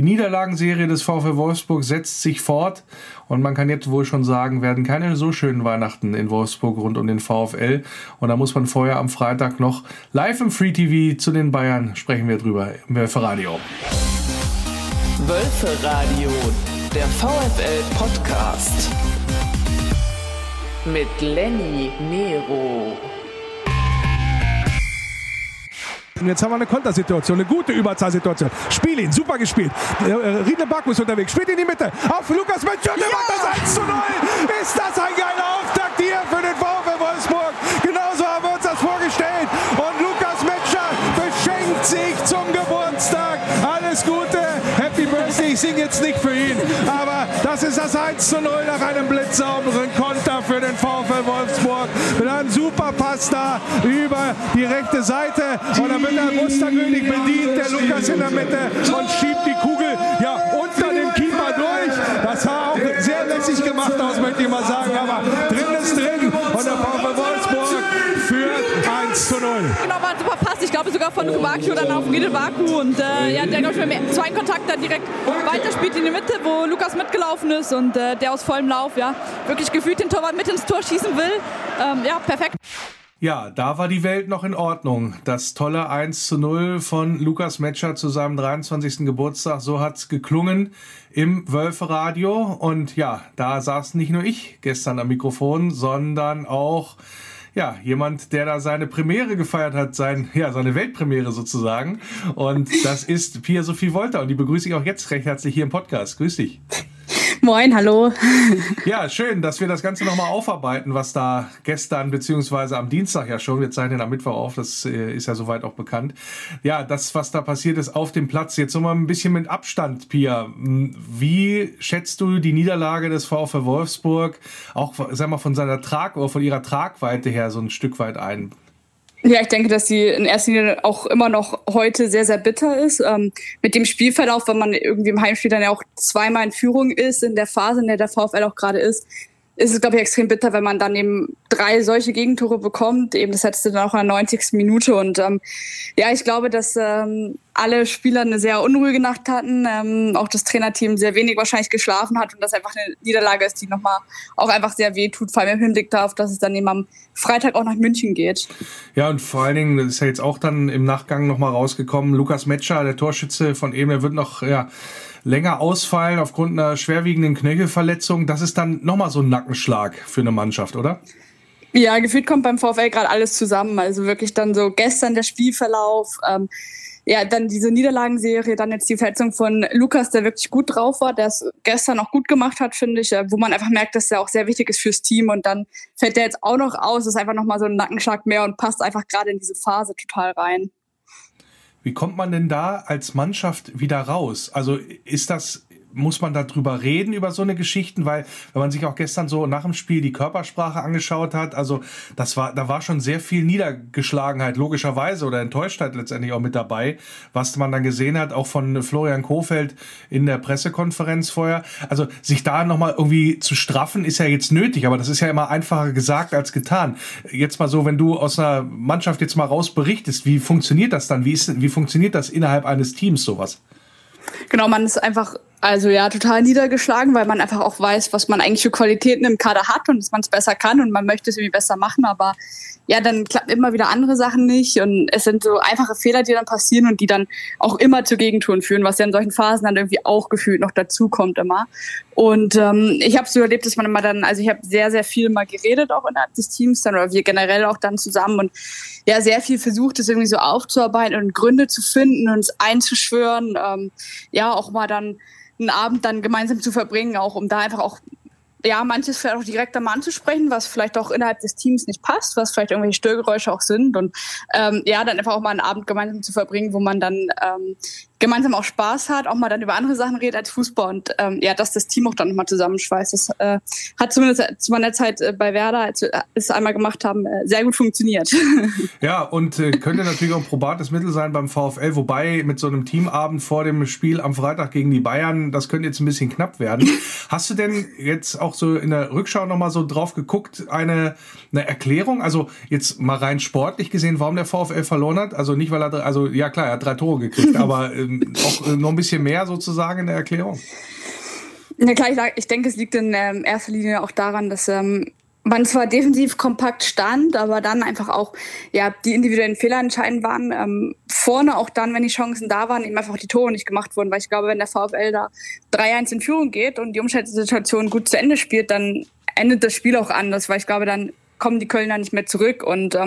Die Niederlagenserie des VfL Wolfsburg setzt sich fort und man kann jetzt wohl schon sagen, werden keine so schönen Weihnachten in Wolfsburg rund um den VfL. Und da muss man vorher am Freitag noch live im Free TV zu den Bayern sprechen wir drüber im Wölferadio. Wölferadio, der VfL-Podcast mit Lenny Nero. Und jetzt haben wir eine Kontersituation, eine gute Überzahlsituation. Spiel ihn, super gespielt. Riedle-Baku ist unterwegs, spielt in die Mitte. Auf Lukas Metscher, der macht das 1:0. Ist das ein geiler Auftakt hier für den VfL Wolfsburg? Genauso haben wir uns das vorgestellt. Und Lukas Metscher beschenkt sich zum Geburtstag. Alles Gute, Happy Birthday. Ich singe jetzt nicht für ihn, aber das ist das 1:0 nach einem blitzsauberen Konter für den VfL Wolfsburg. Mit einem super Pass da über die rechte Seite. Und dann wird der Musterkönig bedient, der Lukas in der Mitte und schiebt die Kugel ja unter dem Keeper durch. Das war auch sehr lässig gemacht aus, möchte ich mal sagen, aber drin ist drin. Und der VfL Wolfsburg führt 1:0. Genau, war ein super Pass. Ich glaube sogar von Lukebakio dann auf Riedle-Baku. Und ja, der, glaube ich, mit dem zweiten Kontakt dann direkt weiterspielt in die Mitte, wo Lukas mitgelaufen ist und der aus vollem Lauf, ja, wirklich gefühlt den Torwart mit ins Tor schießen will. Ja, perfekt. Ja, da war die Welt noch in Ordnung. Das tolle 1:0 von Lukas Metscher zu seinem 23. Geburtstag, so hat's geklungen im Wölferadio. Und ja, da saß nicht nur ich gestern am Mikrofon, sondern auch ja, jemand, der da seine Premiere gefeiert hat, seine Weltpremiere sozusagen. Und das ist Pia-Sophie Wolter und die begrüße ich auch jetzt recht herzlich hier im Podcast. Grüß dich. Moin, hallo. Ja, schön, dass wir das Ganze nochmal aufarbeiten, was da gestern bzw. am Dienstag ja schon, wir zeichnen am Mittwoch auf, das ist ja soweit auch bekannt. Ja, das, was da passiert ist auf dem Platz. Jetzt nochmal ein bisschen mit Abstand, Pia. Wie schätzt du die Niederlage des VfL Wolfsburg auch, sagen wir, von seiner von ihrer Tragweite her so ein Stück weit ein? Ja, ich denke, dass sie in erster Linie auch immer noch heute sehr, sehr bitter ist. Mit dem Spielverlauf, wenn man irgendwie im Heimspiel dann ja auch zweimal in Führung ist, in der Phase, in der der VfL auch gerade ist, ist es, glaube ich, extrem bitter, wenn man dann eben 3 solche Gegentore bekommt. Eben, das hättest du dann auch in der 90. Minute. Und ja, ich glaube, dass alle Spieler eine sehr unruhige Nacht hatten, auch das Trainerteam sehr wenig wahrscheinlich geschlafen hat und das einfach eine Niederlage ist, die nochmal auch einfach sehr weh tut, vor allem im Hinblick darauf, dass es dann eben am Freitag auch nach München geht. Ja, und vor allen Dingen, das ist ja jetzt auch dann im Nachgang nochmal rausgekommen, Lukas Metscher, der Torschütze von eben, der wird noch länger ausfallen aufgrund einer schwerwiegenden Knöchelverletzung. Das ist dann nochmal so ein Nackenschlag für eine Mannschaft, oder? Ja, gefühlt kommt beim VfL gerade alles zusammen. Also wirklich dann so gestern der Spielverlauf, ja, dann diese Niederlagenserie, dann jetzt die Verletzung von Lukas, der wirklich gut drauf war, der es gestern auch gut gemacht hat, finde ich, wo man einfach merkt, dass er auch sehr wichtig ist fürs Team und dann fällt der jetzt auch noch aus, ist einfach nochmal so ein Nackenschlag mehr und passt einfach gerade in diese Phase total rein. Wie kommt man denn da als Mannschaft wieder raus? Also muss man darüber reden, über so eine Geschichten? Weil, wenn man sich auch gestern so nach dem Spiel die Körpersprache angeschaut hat, also da war schon sehr viel Niedergeschlagenheit, logischerweise, oder Enttäuschtheit letztendlich auch mit dabei, was man dann gesehen hat, auch von Florian Kohfeldt in der Pressekonferenz vorher. Also sich da nochmal irgendwie zu straffen, ist ja jetzt nötig, aber das ist ja immer einfacher gesagt als getan. Jetzt mal so, wenn du aus einer Mannschaft jetzt mal raus berichtest, wie funktioniert das dann? Wie funktioniert das innerhalb eines Teams, sowas? Genau, man ist einfach total niedergeschlagen, weil man einfach auch weiß, was man eigentlich für Qualitäten im Kader hat und dass man es besser kann und man möchte es irgendwie besser machen, aber ja, dann klappen immer wieder andere Sachen nicht und es sind so einfache Fehler, die dann passieren und die dann auch immer zu Gegentoren führen, was ja in solchen Phasen dann irgendwie auch gefühlt noch dazukommt immer. Und ich habe es so erlebt, dass man immer dann, also ich habe sehr, sehr viel mal geredet auch innerhalb des Teams dann oder wir generell auch dann zusammen und ja, sehr viel versucht, das irgendwie so aufzuarbeiten und Gründe zu finden, uns einzuschwören, ja, auch mal dann einen Abend dann gemeinsam zu verbringen, auch um da einfach auch ja, manches vielleicht auch direkt einmal anzusprechen, was vielleicht auch innerhalb des Teams nicht passt, was vielleicht irgendwelche Störgeräusche auch sind und ja, dann einfach auch mal einen Abend gemeinsam zu verbringen, wo man dann gemeinsam auch Spaß hat, auch mal dann über andere Sachen redet als Fußball und ja, dass das Team auch dann nochmal zusammenschweißt. Das hat zumindest zu meiner Zeit bei Werder, als wir es einmal gemacht haben, sehr gut funktioniert. Ja, und könnte natürlich auch ein probates Mittel sein beim VfL, wobei mit so einem Teamabend vor dem Spiel am Freitag gegen die Bayern, das könnte jetzt ein bisschen knapp werden. Hast du denn jetzt auch so in der Rückschau nochmal so drauf geguckt, eine Erklärung? Also jetzt mal rein sportlich gesehen, warum der VfL verloren hat? Also nicht, weil er ja klar, er hat 3 Tore gekriegt, aber auch noch ein bisschen mehr sozusagen in der Erklärung. Na klar, ich denke, es liegt in erster Linie auch daran, dass man zwar defensiv kompakt stand, aber dann einfach auch die individuellen Fehler entscheidend waren. Vorne auch dann, wenn die Chancen da waren, eben einfach die Tore nicht gemacht wurden. Weil ich glaube, wenn der VfL da 3-1 in Führung geht und die Umschaltsituation gut zu Ende spielt, dann endet das Spiel auch anders. Weil ich glaube, dann kommen die Kölner nicht mehr zurück. Und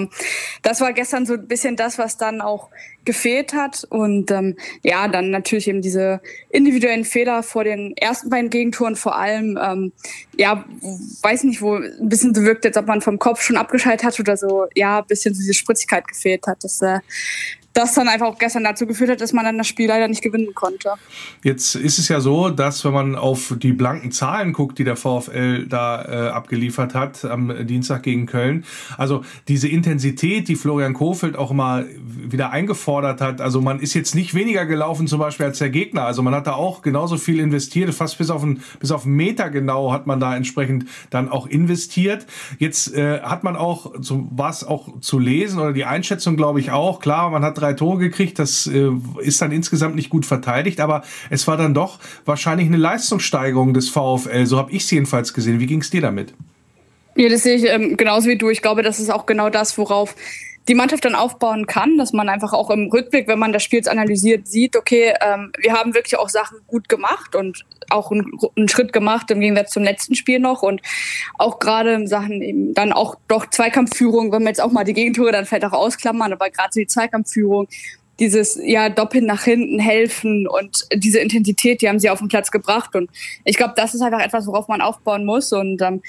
das war gestern so ein bisschen das, was dann auch gefehlt hat. Und dann natürlich eben diese individuellen Fehler vor den ersten beiden Gegentoren vor allem. Weiß nicht, wo ein bisschen so wirkt, als ob man vom Kopf schon abgeschaltet hat oder so. Ja, ein bisschen so diese Spritzigkeit gefehlt hat. Das dann einfach auch gestern dazu geführt hat, dass man dann das Spiel leider nicht gewinnen konnte. Jetzt ist es ja so, dass wenn man auf die blanken Zahlen guckt, die der VfL da abgeliefert hat am Dienstag gegen Köln, also diese Intensität, die Florian Kohfeldt auch mal wieder eingefordert hat, also man ist jetzt nicht weniger gelaufen zum Beispiel als der Gegner, also man hat da auch genauso viel investiert, fast bis auf einen Meter genau hat man da entsprechend dann auch investiert. Jetzt hat man auch was auch zu lesen oder die Einschätzung, glaube ich auch, klar, man hat 3 Tore gekriegt, das ist dann insgesamt nicht gut verteidigt, aber es war dann doch wahrscheinlich eine Leistungssteigerung des VfL, so habe ich es jedenfalls gesehen. Wie ging es dir damit? Ja, das sehe ich genauso wie du. Ich glaube, das ist auch genau das, worauf die Mannschaft dann aufbauen kann, dass man einfach auch im Rückblick, wenn man das Spiel jetzt analysiert, sieht, okay, wir haben wirklich auch Sachen gut gemacht und auch einen Schritt gemacht im Gegensatz zum letzten Spiel noch und auch gerade in Sachen eben dann auch doch Zweikampfführung, wenn wir jetzt auch mal die Gegentore dann vielleicht auch ausklammern, aber gerade so die Zweikampfführung, dieses doppelt nach hinten helfen und diese Intensität, die haben sie auf den Platz gebracht und ich glaube, das ist einfach etwas, worauf man aufbauen muss und dann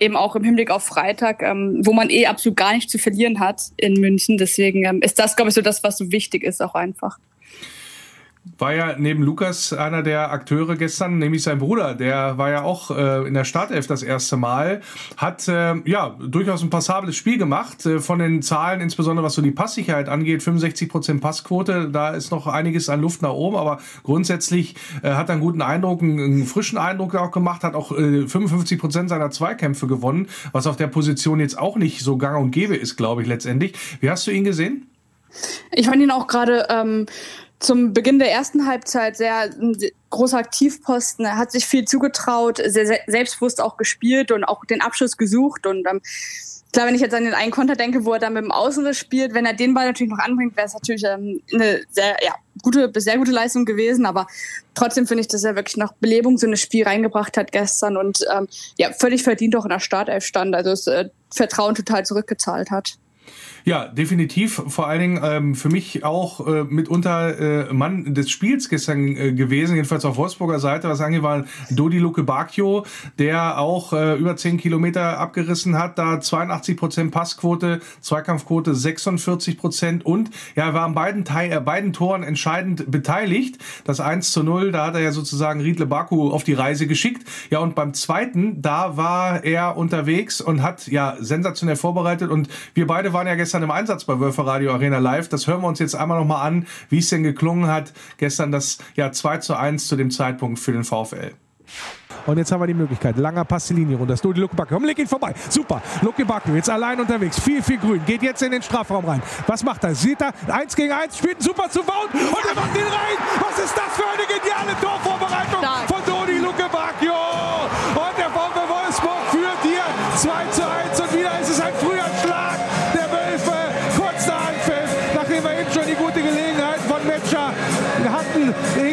eben auch im Hinblick auf Freitag, wo man absolut gar nichts zu verlieren hat in München, deswegen ist das, glaube ich, so das, was so wichtig ist auch einfach. War ja neben Lukas einer der Akteure gestern, nämlich sein Bruder, der war ja auch in der Startelf das erste Mal, hat durchaus ein passables Spiel gemacht, von den Zahlen, insbesondere was so die Passsicherheit angeht, 65% Passquote, da ist noch einiges an Luft nach oben, aber grundsätzlich hat er einen guten Eindruck, einen frischen Eindruck auch gemacht, hat auch 55% seiner Zweikämpfe gewonnen, was auf der Position jetzt auch nicht so gang und gäbe ist, glaube ich, letztendlich. Wie hast du ihn gesehen? Ich fand ihn auch gerade zum Beginn der ersten Halbzeit sehr großer Aktivposten. Er hat sich viel zugetraut, sehr, sehr selbstbewusst auch gespielt und auch den Abschluss gesucht. Und klar, wenn ich jetzt an den einen Konter denke, wo er dann mit dem Außenriss spielt, wenn er den Ball natürlich noch anbringt, wäre es natürlich eine sehr sehr gute Leistung gewesen. Aber trotzdem finde ich, dass er wirklich noch Belebung so in das Spiel reingebracht hat gestern und völlig verdient auch in der Startelf stand. Also das Vertrauen total zurückgezahlt hat. Ja, definitiv. Vor allen Dingen für mich auch mitunter Mann des Spiels gestern gewesen, jedenfalls auf Wolfsburger Seite. Was angeht, war Dodi Lukebakio, der auch über 10 Kilometer abgerissen hat, da 82% Passquote, Zweikampfquote 46% und er war an beiden Toren entscheidend beteiligt. Das 1:0, da hat er ja sozusagen Riedle Baku auf die Reise geschickt. Ja, und beim zweiten, da war er unterwegs und hat sensationell vorbereitet und wir beide waren ja gestern im Einsatz bei Wölferadio Arena Live. Das hören wir uns jetzt einmal nochmal an, wie es denn geklungen hat, gestern das 2:1 zu dem Zeitpunkt für den VfL. Und jetzt haben wir die Möglichkeit. Langer Pass die Linie runter. Das Dodi Lukebakio. Leg ihn vorbei. Super. Lukebakio jetzt allein unterwegs. Viel grün. Geht jetzt in den Strafraum rein. Was macht er? Sieht er? 1 gegen 1. Spielt super zu Wout. Und er macht ihn rein. Was ist das für eine geniale Torvorbereitung von Dodi Lukebakio? Und der VfB Wolfsburg führt hier 2:1. Und wieder ist es ein früher Schlag.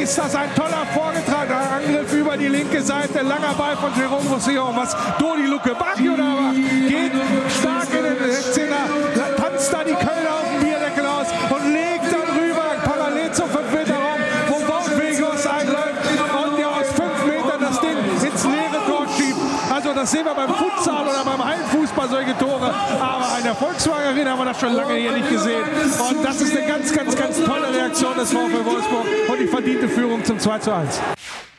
Ist das ein toller vorgetragener Angriff über die linke Seite, langer Ball von Jerome Roussillon, was Dodi Lukebakio da macht, geht stark in den 16er, tanzt da die Kölner auf den Bierdeckel aus und legt dann rüber, parallel zum 5-Meter-Raum, wo Wout Weghorst einläuft und der aus 5 Metern das Ding ins leere Tor schiebt. Also das sehen wir beim Futsal oder beim Hallenfußball, solche Tore, aber an der Volkswagen Arena haben wir das schon lange hier nicht gesehen. Und das ist eine ganz tolle Reaktion des VfL Wolfsburg und die verdiente Führung zum 2:1.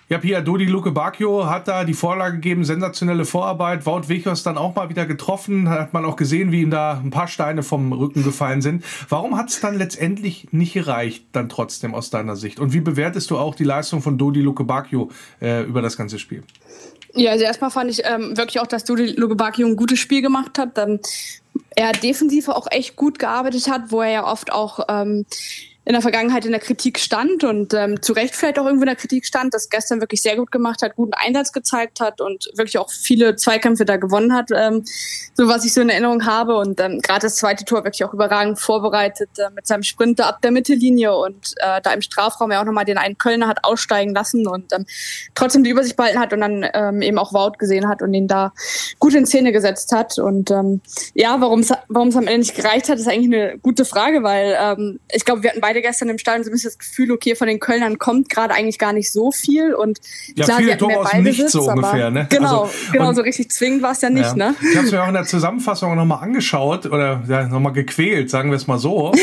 Ja, Pia, Dodi Lukebakio hat da die Vorlage gegeben, sensationelle Vorarbeit. Wout Weghorst dann auch mal wieder getroffen, hat man auch gesehen, wie ihm da ein paar Steine vom Rücken gefallen sind. Warum hat es dann letztendlich nicht gereicht, dann trotzdem aus deiner Sicht? Und wie bewertest du auch die Leistung von Dodi Lukebakio über das ganze Spiel? Ja, also erstmal fand ich wirklich auch, dass Dodi Lukebakio ein gutes Spiel gemacht hat. Er defensiv auch echt gut gearbeitet hat, wo er ja oft auch in der Vergangenheit in der Kritik stand und zu Recht vielleicht auch irgendwo in der Kritik stand, das gestern wirklich sehr gut gemacht hat, guten Einsatz gezeigt hat und wirklich auch viele Zweikämpfe da gewonnen hat, so was ich so in Erinnerung habe. Und gerade das zweite Tor wirklich auch überragend vorbereitet mit seinem Sprint da ab der Mittellinie und da im Strafraum ja auch nochmal den einen Kölner hat aussteigen lassen und trotzdem die Übersicht behalten hat und dann eben auch Wout gesehen hat und ihn da gut in Szene gesetzt hat. Und ja, warum es am Ende nicht gereicht hat, ist eigentlich eine gute Frage, weil ich glaube, wir hatten beide gestern im Stadion so ein bisschen das Gefühl, okay, von den Kölnern kommt gerade eigentlich gar nicht so viel und ja, klar, viele Tore aus nichts so ungefähr, ne? Genau, also, genau, so richtig zwingend war es ja nicht, ja. Ne? Ich habe es mir auch in der Zusammenfassung nochmal angeschaut oder ja, nochmal gequält, sagen wir es mal so, und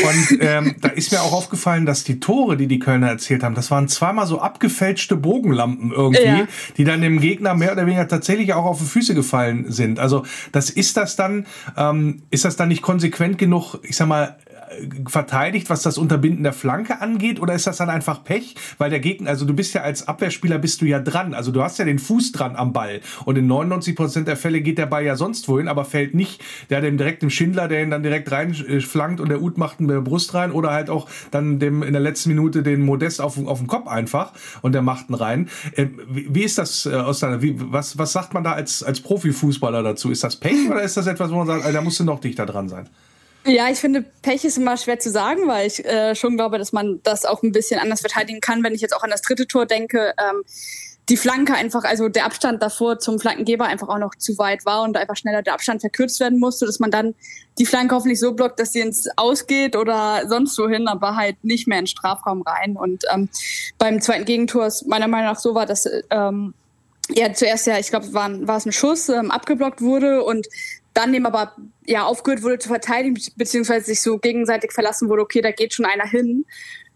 da ist mir auch aufgefallen, dass die Tore, die Kölner erzielt haben, das waren zweimal so abgefälschte Bogenlampen irgendwie, ja, die dann dem Gegner mehr oder weniger tatsächlich auch auf die Füße gefallen sind. Also das ist das dann nicht konsequent genug, ich sag mal, verteidigt, was das Unterbinden der Flanke angeht, oder ist das dann einfach Pech, weil der Gegner, also du bist ja als Abwehrspieler bist du ja dran, also du hast ja den Fuß dran am Ball und in 99% der Fälle geht der Ball ja sonst wohin, aber fällt nicht, der hat direkt dem Schindler, der ihn dann direkt reinflankt und der Uth macht ihn mit der Brust rein oder halt auch dann dem in der letzten Minute den Modest auf den Kopf einfach und der macht ihn rein. Wie ist das aus deiner, was sagt man da als Profifußballer dazu? Ist das Pech oder ist das etwas, wo man sagt, da musst du noch dichter dran sein? Ja, ich finde, Pech ist immer schwer zu sagen, weil ich schon glaube, dass man das auch ein bisschen anders verteidigen kann, wenn ich jetzt auch an das dritte Tor denke. Die Flanke einfach, also der Abstand davor zum Flankengeber einfach auch noch zu weit war und einfach schneller der Abstand verkürzt werden musste, dass man dann die Flanke hoffentlich so blockt, dass sie ins Ausgeht oder sonst wohin, aber halt nicht mehr in den Strafraum rein. Und beim zweiten Gegentor ist meiner Meinung nach so war, dass zuerst ja, ich glaube, war es ein Schuss, abgeblockt wurde und dann eben aber ja aufgehört wurde zu verteidigen, beziehungsweise sich so gegenseitig verlassen wurde, okay, da geht schon einer hin.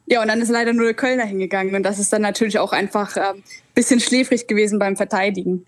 Ja, und dann ist leider nur der Kölner hingegangen. Und das ist dann natürlich auch einfach ein bisschen schläfrig gewesen beim Verteidigen.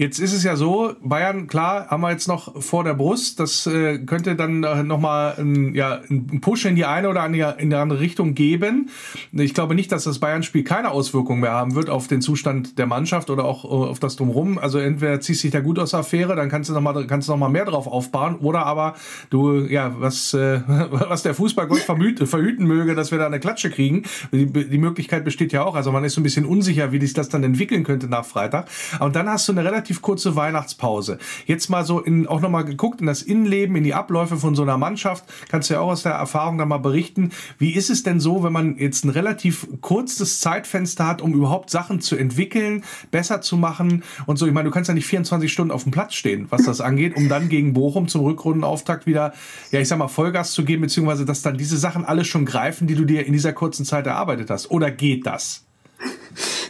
Jetzt ist es ja so, Bayern, klar, haben wir jetzt noch vor der Brust. Das könnte dann nochmal einen Push in die eine oder in die andere Richtung geben. Ich glaube nicht, dass das Bayern-Spiel keine Auswirkungen mehr haben wird auf den Zustand der Mannschaft oder auch auf das Drumherum. Also entweder ziehst du dich da gut aus der Affäre, dann kannst du noch mal mehr drauf aufbauen. Oder aber du, ja, was der Fußballgott verhüten möge, dass wir da eine Klatsche kriegen. Die Möglichkeit besteht ja auch. Also man ist so ein bisschen unsicher, wie sich das dann entwickeln könnte nach Freitag. Und dann hast du eine relativ kurze Weihnachtspause. Jetzt mal so auch nochmal geguckt in das Innenleben, in die Abläufe von so einer Mannschaft. Kannst du ja auch aus der Erfahrung dann mal berichten. Wie ist es denn so, wenn man jetzt ein relativ kurzes Zeitfenster hat, um überhaupt Sachen zu entwickeln, besser zu machen und so? Ich meine, du kannst ja nicht 24 Stunden auf dem Platz stehen, was das angeht, um dann gegen Bochum zum Rückrundenauftakt wieder, ja, ich sag mal, Vollgas zu geben, beziehungsweise dass dann diese Sachen alle schon greifen, die du dir in dieser kurzen Zeit erarbeitet hast. Oder geht das?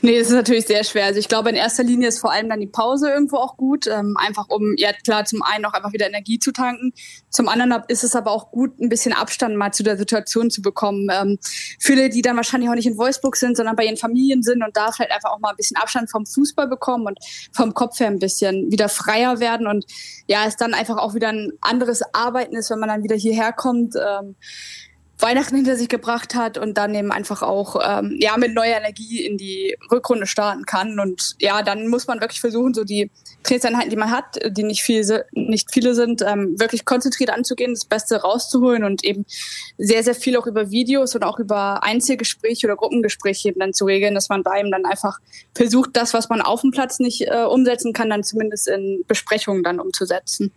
Nee, das ist natürlich sehr schwer. Also ich glaube, in erster Linie ist vor allem dann die Pause irgendwo auch gut, einfach um, ja klar, zum einen auch einfach wieder Energie zu tanken, zum anderen ist es aber auch gut, ein bisschen Abstand mal zu der Situation zu bekommen. Viele, die dann wahrscheinlich auch nicht in Wolfsburg sind, sondern bei ihren Familien sind und da vielleicht einfach auch mal ein bisschen Abstand vom Fußball bekommen und vom Kopf her ein bisschen wieder freier werden und ja, es dann einfach auch wieder ein anderes Arbeiten ist, wenn man dann wieder hierher kommt, Weihnachten hinter sich gebracht hat und dann eben einfach auch mit neuer Energie in die Rückrunde starten kann. Und ja, dann muss man wirklich versuchen, so die Trainingseinheiten, die man hat, die nicht viele sind, wirklich konzentriert anzugehen, das Beste rauszuholen und eben sehr, sehr viel auch über Videos und auch über Einzelgespräche oder Gruppengespräche eben dann zu regeln, dass man da eben dann einfach versucht, das, was man auf dem Platz nicht umsetzen kann, dann zumindest in Besprechungen dann umzusetzen.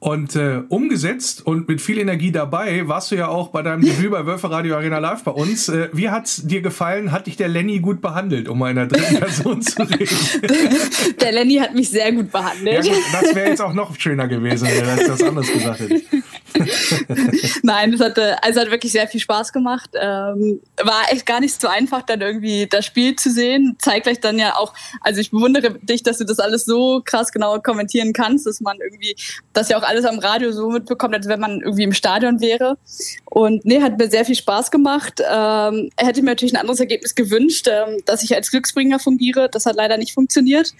Und umgesetzt und mit viel Energie dabei warst du ja auch bei deinem Debüt bei Wölferadio Arena Live bei uns. Wie hat's dir gefallen? Hat dich der Lenny gut behandelt, um mal in der dritten Person zu reden? Der Lenny hat mich sehr gut behandelt. Ja, das wäre jetzt auch noch schöner gewesen, wenn ich das anders gesagt hätte. Nein, es hat wirklich sehr viel Spaß gemacht. War echt gar nicht so einfach, dann irgendwie das Spiel zu sehen. Zeigt gleich dann ja auch, also ich bewundere dich, dass du das alles so krass genau kommentieren kannst, dass man irgendwie das ja auch alles am Radio so mitbekommt, als wenn man irgendwie im Stadion wäre. Und nee, hat mir sehr viel Spaß gemacht. Hätte mir natürlich ein anderes Ergebnis gewünscht, dass ich als Glücksbringer fungiere. Das hat leider nicht funktioniert.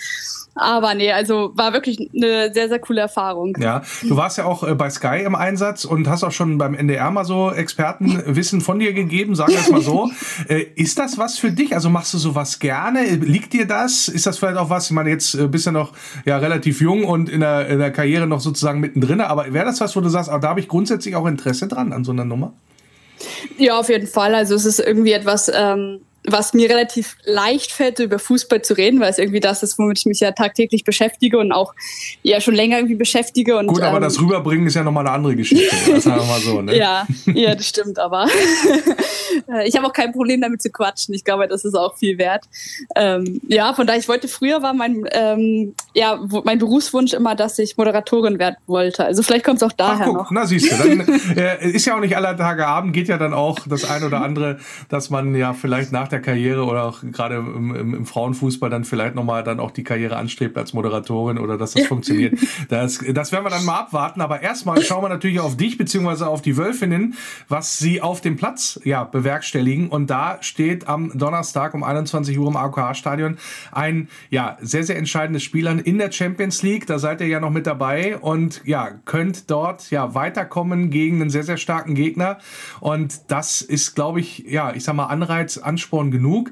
Aber nee, also war wirklich eine sehr, sehr coole Erfahrung. Ja, du warst ja auch bei Sky im Einsatz und hast auch schon beim NDR mal so Expertenwissen von dir gegeben, sagen wir es mal so. Ist das was für dich? Also machst du sowas gerne? Liegt dir das? Ist das vielleicht auch was, ich meine, jetzt bist du noch ja relativ jung und in der Karriere noch sozusagen mittendrin, aber wäre das was, wo du sagst, da habe ich grundsätzlich auch Interesse dran an so einer Nummer? Ja, auf jeden Fall. Also es ist irgendwie etwas, was mir relativ leicht fällt, über Fußball zu reden, weil es irgendwie das ist, womit ich mich ja tagtäglich beschäftige und auch ja schon länger irgendwie beschäftige. Und, gut, aber das Rüberbringen ist ja nochmal eine andere Geschichte. Das sagen wir mal so, ne? Ja, das stimmt, aber ich habe auch kein Problem damit zu quatschen. Ich glaube, das ist auch viel wert. Von daher, früher war mein Berufswunsch immer, dass ich Moderatorin werden wollte. Also vielleicht kommt es auch daher noch. Na siehst du, dann, ist ja auch nicht aller Tage Abend, geht ja dann auch das ein oder andere, dass man ja vielleicht nach der Karriere oder auch gerade im Frauenfußball dann vielleicht nochmal dann auch die Karriere anstrebt als Moderatorin oder dass das funktioniert. Das werden wir dann mal abwarten, aber erstmal schauen wir natürlich auf dich bzw. auf die Wölfinnen, was sie auf dem Platz bewerkstelligen, und da steht am Donnerstag um 21 Uhr im AOK-Stadion ein sehr, sehr entscheidendes Spiel an in der Champions League. Da seid ihr ja noch mit dabei und könnt dort weiterkommen gegen einen sehr, sehr starken Gegner, und das ist, glaube ich, Anreiz, Ansporn genug.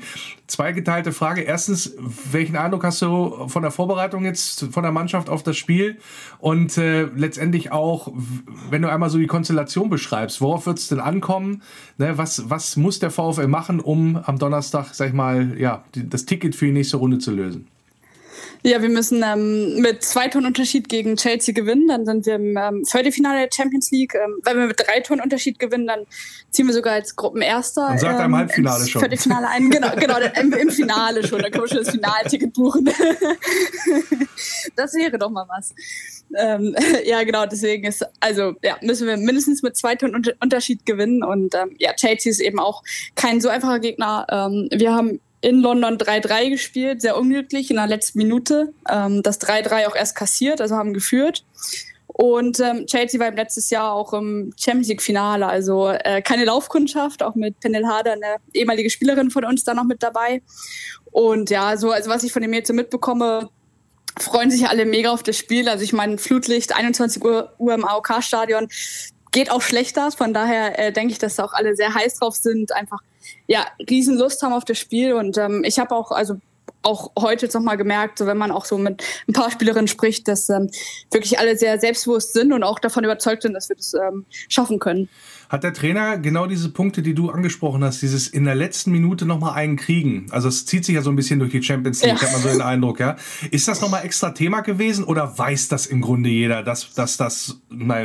Zweigeteilte Frage. Erstens, welchen Eindruck hast du von der Vorbereitung jetzt, von der Mannschaft auf das Spiel? Und letztendlich auch, wenn du einmal so die Konstellation beschreibst, worauf wird es denn ankommen? Ne, was muss der VfL machen, um am Donnerstag, das Ticket für die nächste Runde zu lösen? Ja, wir müssen mit 2 Toren Unterschied gegen Chelsea gewinnen, dann sind wir im Viertelfinale der Champions League. Wenn wir mit 3 Toren Unterschied gewinnen, dann ziehen wir sogar als Gruppenerster. Und sagt im Halbfinale schon. Viertelfinale ein, genau im Finale schon, dann können wir schon das Finalticket buchen. Das wäre doch mal was. Deswegen müssen wir mindestens mit 2 Toren Unterschied gewinnen, und Chelsea ist eben auch kein so einfacher Gegner. Wir haben in London 3-3 gespielt, sehr unglücklich in der letzten Minute. Das 3-3 auch erst kassiert, also haben geführt. Und Chelsea war letztes Jahr auch im Champions-League-Finale, also keine Laufkundschaft, auch mit Penelhada, eine ehemalige Spielerin von uns, da noch mit dabei. Und was ich von dem jetzt so mitbekomme, freuen sich alle mega auf das Spiel. Also ich meine, Flutlicht, 21 Uhr im AOK-Stadion, geht auch schlechter. Von daher denke ich, dass da auch alle sehr heiß drauf sind, einfach riesen Lust haben auf das Spiel. Und ich habe auch heute jetzt nochmal gemerkt, so wenn man auch so mit ein paar Spielerinnen spricht, dass wirklich alle sehr selbstbewusst sind und auch davon überzeugt sind, dass wir das schaffen können. Hat der Trainer genau diese Punkte, die du angesprochen hast, dieses in der letzten Minute nochmal einen kriegen? Also es zieht sich ja so ein bisschen durch die Champions League, hat man so den Eindruck, ja? Ist das nochmal extra Thema gewesen oder weiß das im Grunde jeder, dass das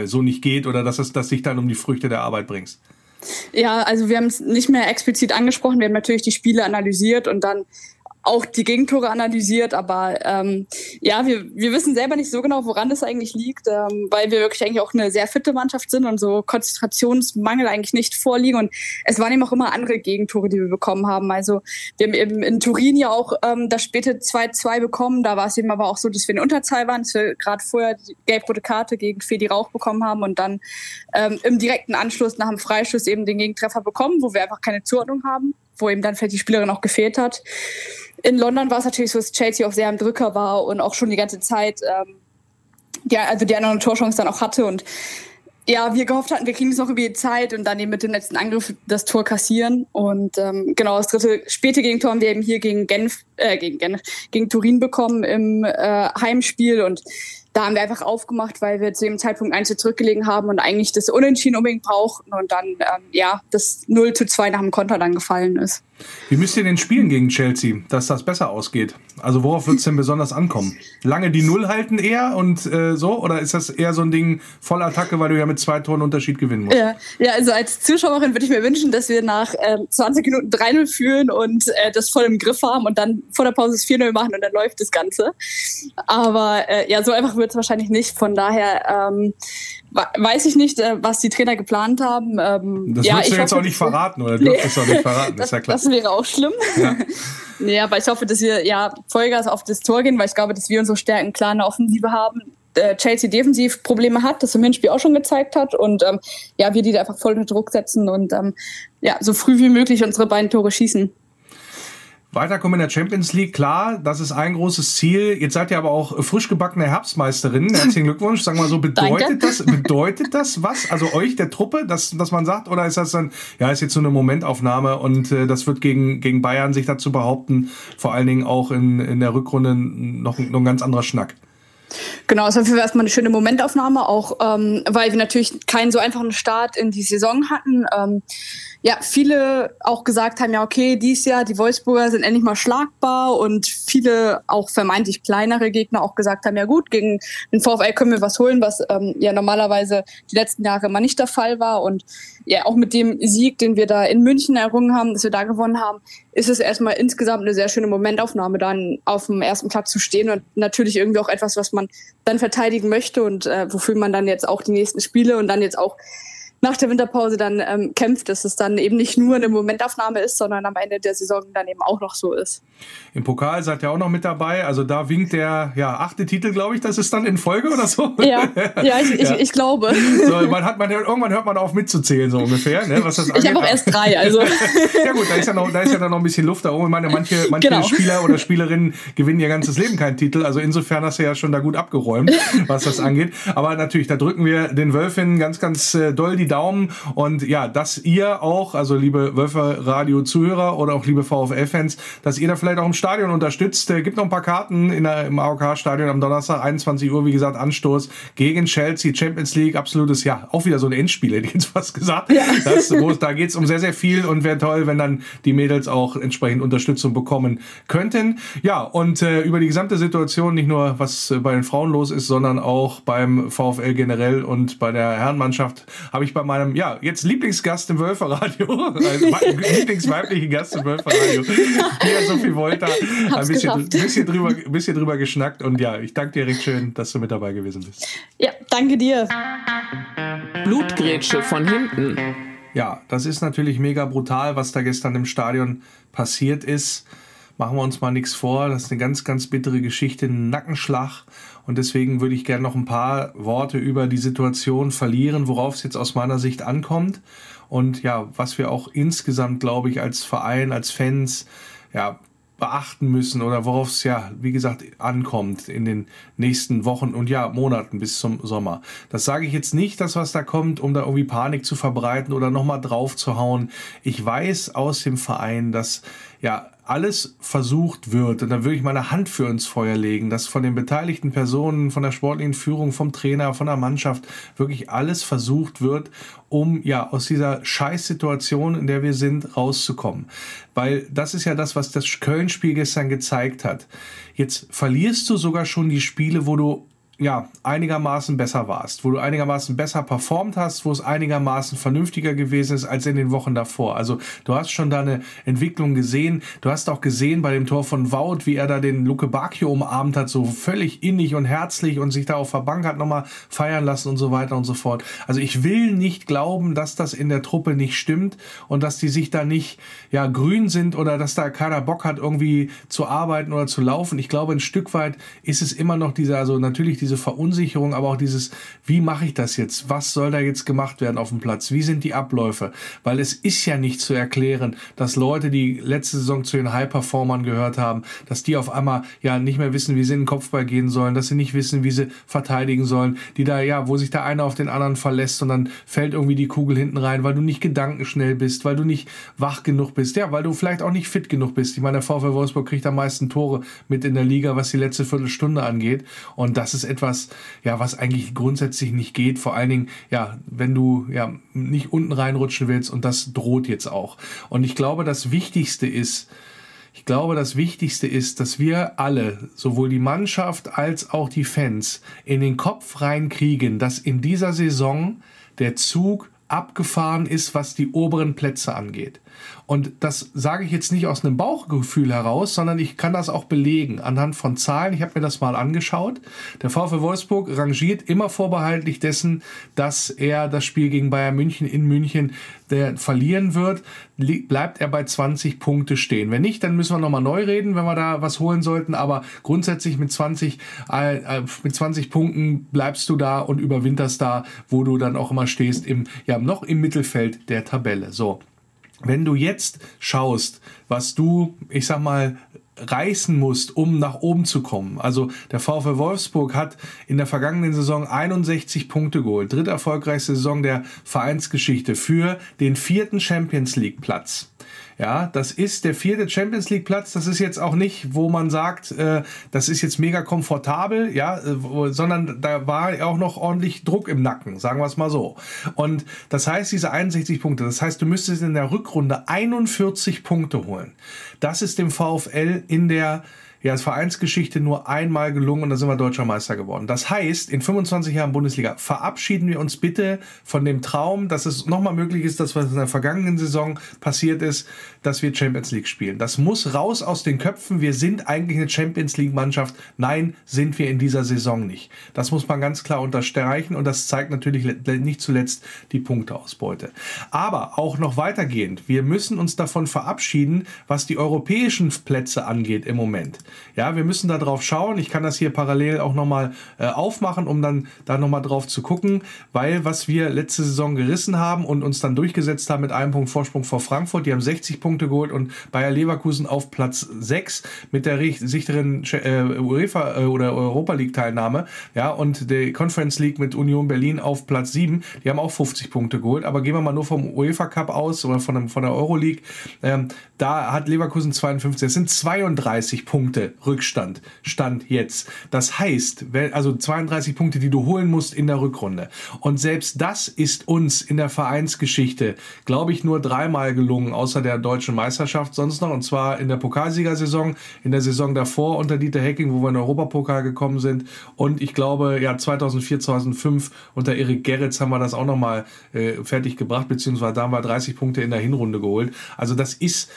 so nicht geht oder dass dich dann um die Früchte der Arbeit bringst? Ja, also wir haben es nicht mehr explizit angesprochen. Wir haben natürlich die Spiele analysiert und dann auch die Gegentore analysiert. Aber wir wissen selber nicht so genau, woran das eigentlich liegt, weil wir wirklich eigentlich auch eine sehr fitte Mannschaft sind und so Konzentrationsmangel eigentlich nicht vorliegen. Und es waren eben auch immer andere Gegentore, die wir bekommen haben. Also wir haben eben in Turin ja auch das späte 2-2 bekommen. Da war es eben aber auch so, dass wir in Unterzahl waren, dass wir gerade vorher die gelb-rote Karte gegen Fedi Rauch bekommen haben und dann im direkten Anschluss nach dem Freischuss eben den Gegentreffer bekommen, wo wir einfach keine Zuordnung haben, wo eben dann vielleicht die Spielerin auch gefehlt hat. In London war es natürlich so, dass Chelsea auch sehr am Drücker war und auch schon die ganze Zeit die anderen Torchancen dann auch hatte. Und wir gehofft hatten, wir kriegen es noch über die Zeit und dann eben mit dem letzten Angriff das Tor kassieren. Und das dritte späte Gegentor haben wir eben hier gegen Turin bekommen im Heimspiel. Und da haben wir einfach aufgemacht, weil wir zu dem Zeitpunkt 1 zurückgelegen haben und eigentlich das Unentschieden unbedingt brauchen und dann das 0-2 nach dem Konter dann gefallen ist. Wie müsst ihr denn spielen gegen Chelsea, dass das besser ausgeht? Also worauf wird es denn besonders ankommen? Lange die 0 halten eher und oder ist das eher so ein Ding Vollattacke, weil du ja mit 2 Toren Unterschied gewinnen musst? Ja, also als Zuschauerin würde ich mir wünschen, dass wir nach 20 Minuten 3-0 führen und das voll im Griff haben und dann vor der Pause 4-0 machen und dann läuft das Ganze. Aber so einfach wird es wahrscheinlich nicht. Von daher weiß ich nicht, was die Trainer geplant haben. Das würdest du jetzt auch nicht verraten, oder? Du dürftest auch nicht verraten, das ist ja klar. Das wäre auch schlimm. Ja. Nee, aber ich hoffe, dass wir Vollgas auf das Tor gehen, weil ich glaube, dass wir unsere Stärken klar in der Offensive haben. Chelsea defensiv Probleme hat, das im Hinspiel auch schon gezeigt hat. Und wir die da einfach voll unter Druck setzen und so früh wie möglich unsere beiden Tore schießen. Weiterkommen in der Champions League, klar, das ist ein großes Ziel. Jetzt seid ihr aber auch frisch gebackene Herbstmeisterin. Herzlichen Glückwunsch. Sagen wir so, bedeutet das was? Also euch, der Truppe, dass man sagt? Oder ist das dann, ist jetzt so eine Momentaufnahme und das wird gegen Bayern sich dazu behaupten, vor allen Dingen auch in der Rückrunde noch ein ganz anderer Schnack? Genau, es war erstmal eine schöne Momentaufnahme, auch weil wir natürlich keinen so einfachen Start in die Saison hatten. Ja, viele auch gesagt haben, ja okay, dieses Jahr, die Wolfsburger sind endlich mal schlagbar, und viele auch vermeintlich kleinere Gegner auch gesagt haben, ja gut, gegen den VfL können wir was holen, was ja normalerweise die letzten Jahre immer nicht der Fall war. Und ja, auch mit dem Sieg, den wir da in München errungen haben, dass wir da gewonnen haben, ist es erstmal insgesamt eine sehr schöne Momentaufnahme, dann auf dem ersten Platz zu stehen, und natürlich irgendwie auch etwas, was man dann verteidigen möchte und wofür man dann jetzt auch die nächsten Spiele und dann jetzt auch nach der Winterpause dann kämpft, dass es dann eben nicht nur eine Momentaufnahme ist, sondern am Ende der Saison dann eben auch noch so ist. Im Pokal seid ihr auch noch mit dabei, also da winkt der 8. Titel, glaube ich, das ist dann in Folge oder so? Ja, ich glaube. So, irgendwann hört man auf mitzuzählen, so ungefähr. Ne, was das angeht. Ich habe auch erst 3, also. Ja gut, da ist ja dann noch ein bisschen Luft da oben. Ich meine, manche genau. Spieler oder Spielerinnen gewinnen ihr ganzes Leben keinen Titel, also insofern hast du ja schon da gut abgeräumt, was das angeht. Aber natürlich, da drücken wir den Wölfinnen ganz, ganz doll die Daumen, und ja, dass ihr auch, also liebe Wölferadio-Zuhörer oder auch liebe VfL-Fans, dass ihr da vielleicht auch im Stadion unterstützt. Gibt noch ein paar Karten im AOK-Stadion am Donnerstag, 21 Uhr, wie gesagt, Anstoß gegen Chelsea, Champions League, absolutes, ja, auch wieder so ein Endspiel, hätte ich jetzt fast gesagt. Ja. Da geht es um sehr, sehr viel, und wäre toll, wenn dann die Mädels auch entsprechend Unterstützung bekommen könnten. Ja, und über die gesamte Situation, nicht nur was bei den Frauen los ist, sondern auch beim VfL generell und bei der Herrenmannschaft, habe ich bei meinem, ja, jetzt Lieblingsgast im Wölferadio, lieblingsweiblichen Gast im Wölferadio, Pia-Sophie Wolter, ein bisschen drüber geschnackt, und ja, ich danke dir recht schön, dass du mit dabei gewesen bist. Ja, danke dir. Blutgrätsche von hinten. Ja, das ist natürlich mega brutal, was da gestern im Stadion passiert ist. Machen wir uns mal nichts vor, das ist eine ganz, ganz bittere Geschichte, ein Nackenschlag. Und deswegen würde ich gerne noch ein paar Worte über die Situation verlieren, worauf es jetzt aus meiner Sicht ankommt. Und ja, was wir auch insgesamt, glaube ich, als Verein, als Fans, ja, beachten müssen oder worauf es ja, wie gesagt, ankommt in den nächsten Wochen und ja, Monaten bis zum Sommer. Das sage ich jetzt nicht, das, was da kommt, um da irgendwie Panik zu verbreiten oder nochmal drauf zu hauen. Ich weiß aus dem Verein, dass ja alles versucht wird, und da würde ich meine Hand für ins Feuer legen, dass von den beteiligten Personen, von der sportlichen Führung, vom Trainer, von der Mannschaft wirklich alles versucht wird, um ja aus dieser Scheißsituation, in der wir sind, rauszukommen. Weil das ist ja das, was das Köln-Spiel gestern gezeigt hat. Jetzt verlierst du sogar schon die Spiele, wo du ja einigermaßen besser warst, wo du einigermaßen besser performt hast, wo es einigermaßen vernünftiger gewesen ist als in den Wochen davor. Also du hast schon da eine Entwicklung gesehen. Du hast auch gesehen bei dem Tor von Wout, wie er da den Lukebakio umarmt hat, so völlig innig und herzlich, und sich da auf der Bank hat nochmal feiern lassen und so weiter und so fort. Also ich will nicht glauben, dass das in der Truppe nicht stimmt und dass die sich da nicht ja grün sind oder dass da keiner Bock hat, irgendwie zu arbeiten oder zu laufen. Ich glaube, ein Stück weit ist es immer noch diese Verunsicherung, aber auch dieses, wie mache ich das jetzt? Was soll da jetzt gemacht werden auf dem Platz? Wie sind die Abläufe? Weil es ist ja nicht zu erklären, dass Leute, die letzte Saison zu den High-Performern gehört haben, dass die auf einmal ja nicht mehr wissen, wie sie in den Kopfball gehen sollen, dass sie nicht wissen, wie sie verteidigen sollen, die da, ja, wo sich der eine auf den anderen verlässt und dann fällt irgendwie die Kugel hinten rein, weil du nicht gedankenschnell bist, weil du nicht wach genug bist, ja, weil du vielleicht auch nicht fit genug bist. Ich meine, der VfL Wolfsburg kriegt am meisten Tore mit in der Liga, was die letzte Viertelstunde angeht, und das ist etwas, ja, was eigentlich grundsätzlich nicht geht, vor allen Dingen, ja, wenn du ja nicht unten reinrutschen willst, und das droht jetzt auch. Und ich glaube, das Wichtigste ist, dass wir alle, sowohl die Mannschaft als auch die Fans, in den Kopf reinkriegen, dass in dieser Saison der Zug abgefahren ist, was die oberen Plätze angeht. Und das sage ich jetzt nicht aus einem Bauchgefühl heraus, sondern ich kann das auch belegen anhand von Zahlen. Ich habe mir das mal angeschaut. Der VfL Wolfsburg rangiert immer vorbehaltlich dessen, dass er das Spiel gegen Bayern München in München verlieren wird, bleibt er bei 20 Punkte stehen. Wenn nicht, dann müssen wir nochmal neu reden, wenn wir da was holen sollten. Aber grundsätzlich mit 20 Punkten bleibst du da und überwinterst da, wo du dann auch immer stehst, noch im Mittelfeld der Tabelle. So. Wenn du jetzt schaust, was du, ich sag mal, reißen musst, um nach oben zu kommen. Also der VfL Wolfsburg hat in der vergangenen Saison 61 Punkte geholt. Dritterfolgreichste Saison der Vereinsgeschichte für den 4. Champions League Platz. Ja, das ist der 4. Champions League Platz. Das ist jetzt auch nicht, wo man sagt, das ist jetzt mega komfortabel, ja, sondern da war auch noch ordentlich Druck im Nacken, sagen wir es mal so. Und das heißt, diese 61 Punkte, das heißt, du müsstest in der Rückrunde 41 Punkte holen. Das ist dem VfL in der Vereinsgeschichte nur einmal gelungen und da sind wir Deutscher Meister geworden. Das heißt, in 25 Jahren Bundesliga verabschieden wir uns bitte von dem Traum, dass es nochmal möglich ist, dass was in der vergangenen Saison passiert ist, dass wir Champions League spielen. Das muss raus aus den Köpfen. Wir sind eigentlich eine Champions League Mannschaft. Nein, sind wir in dieser Saison nicht. Das muss man ganz klar unterstreichen und das zeigt natürlich nicht zuletzt die Punkteausbeute. Aber auch noch weitergehend, wir müssen uns davon verabschieden, was die europäischen Plätze angeht im Moment. Ja, wir müssen da drauf schauen. Ich kann das hier parallel auch nochmal aufmachen, um dann da nochmal drauf zu gucken, weil was wir letzte Saison gerissen haben und uns dann durchgesetzt haben mit einem Punkt Vorsprung vor Frankfurt, die haben 60 Punkte geholt und Bayer Leverkusen auf Platz 6 mit der sicheren UEFA oder Europa League Teilnahme, ja, und der Conference League mit Union Berlin auf Platz 7, die haben auch 50 Punkte geholt, aber gehen wir mal nur vom UEFA Cup aus oder von der Euro League, da hat Leverkusen 52, das sind 32 Punkte Rückstand, Stand jetzt. Das heißt, also 32 Punkte, die du holen musst in der Rückrunde. Und selbst das ist uns in der Vereinsgeschichte, glaube ich, nur dreimal gelungen, außer der deutschen Meisterschaft sonst noch. Und zwar in der Pokalsiegersaison, in der Saison davor unter Dieter Hecking, wo wir in den Europapokal gekommen sind. Und ich glaube, ja, 2004, 2005 unter Erik Gerrits haben wir das auch nochmal fertig gebracht, beziehungsweise da haben wir 30 Punkte in der Hinrunde geholt. Also das ist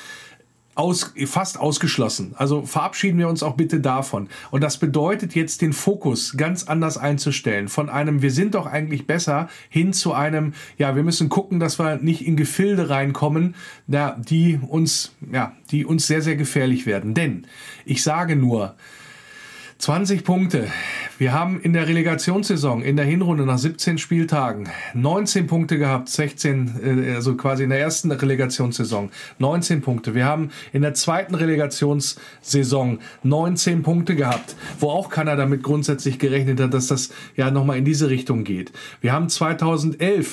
fast ausgeschlossen. Also verabschieden wir uns auch bitte davon. Und das bedeutet jetzt, den Fokus ganz anders einzustellen. Von einem, wir sind doch eigentlich besser, hin zu einem, ja, wir müssen gucken, dass wir nicht in Gefilde reinkommen, die uns sehr, sehr gefährlich werden. Denn ich sage nur, 20 Punkte. Wir haben in der Relegationssaison, in der Hinrunde nach 17 Spieltagen 19 Punkte gehabt, 16, also quasi in der ersten Relegationssaison 19 Punkte. Wir haben in der zweiten Relegationssaison 19 Punkte gehabt, wo auch keiner damit grundsätzlich gerechnet hat, dass das ja nochmal in diese Richtung geht. Wir haben 2010,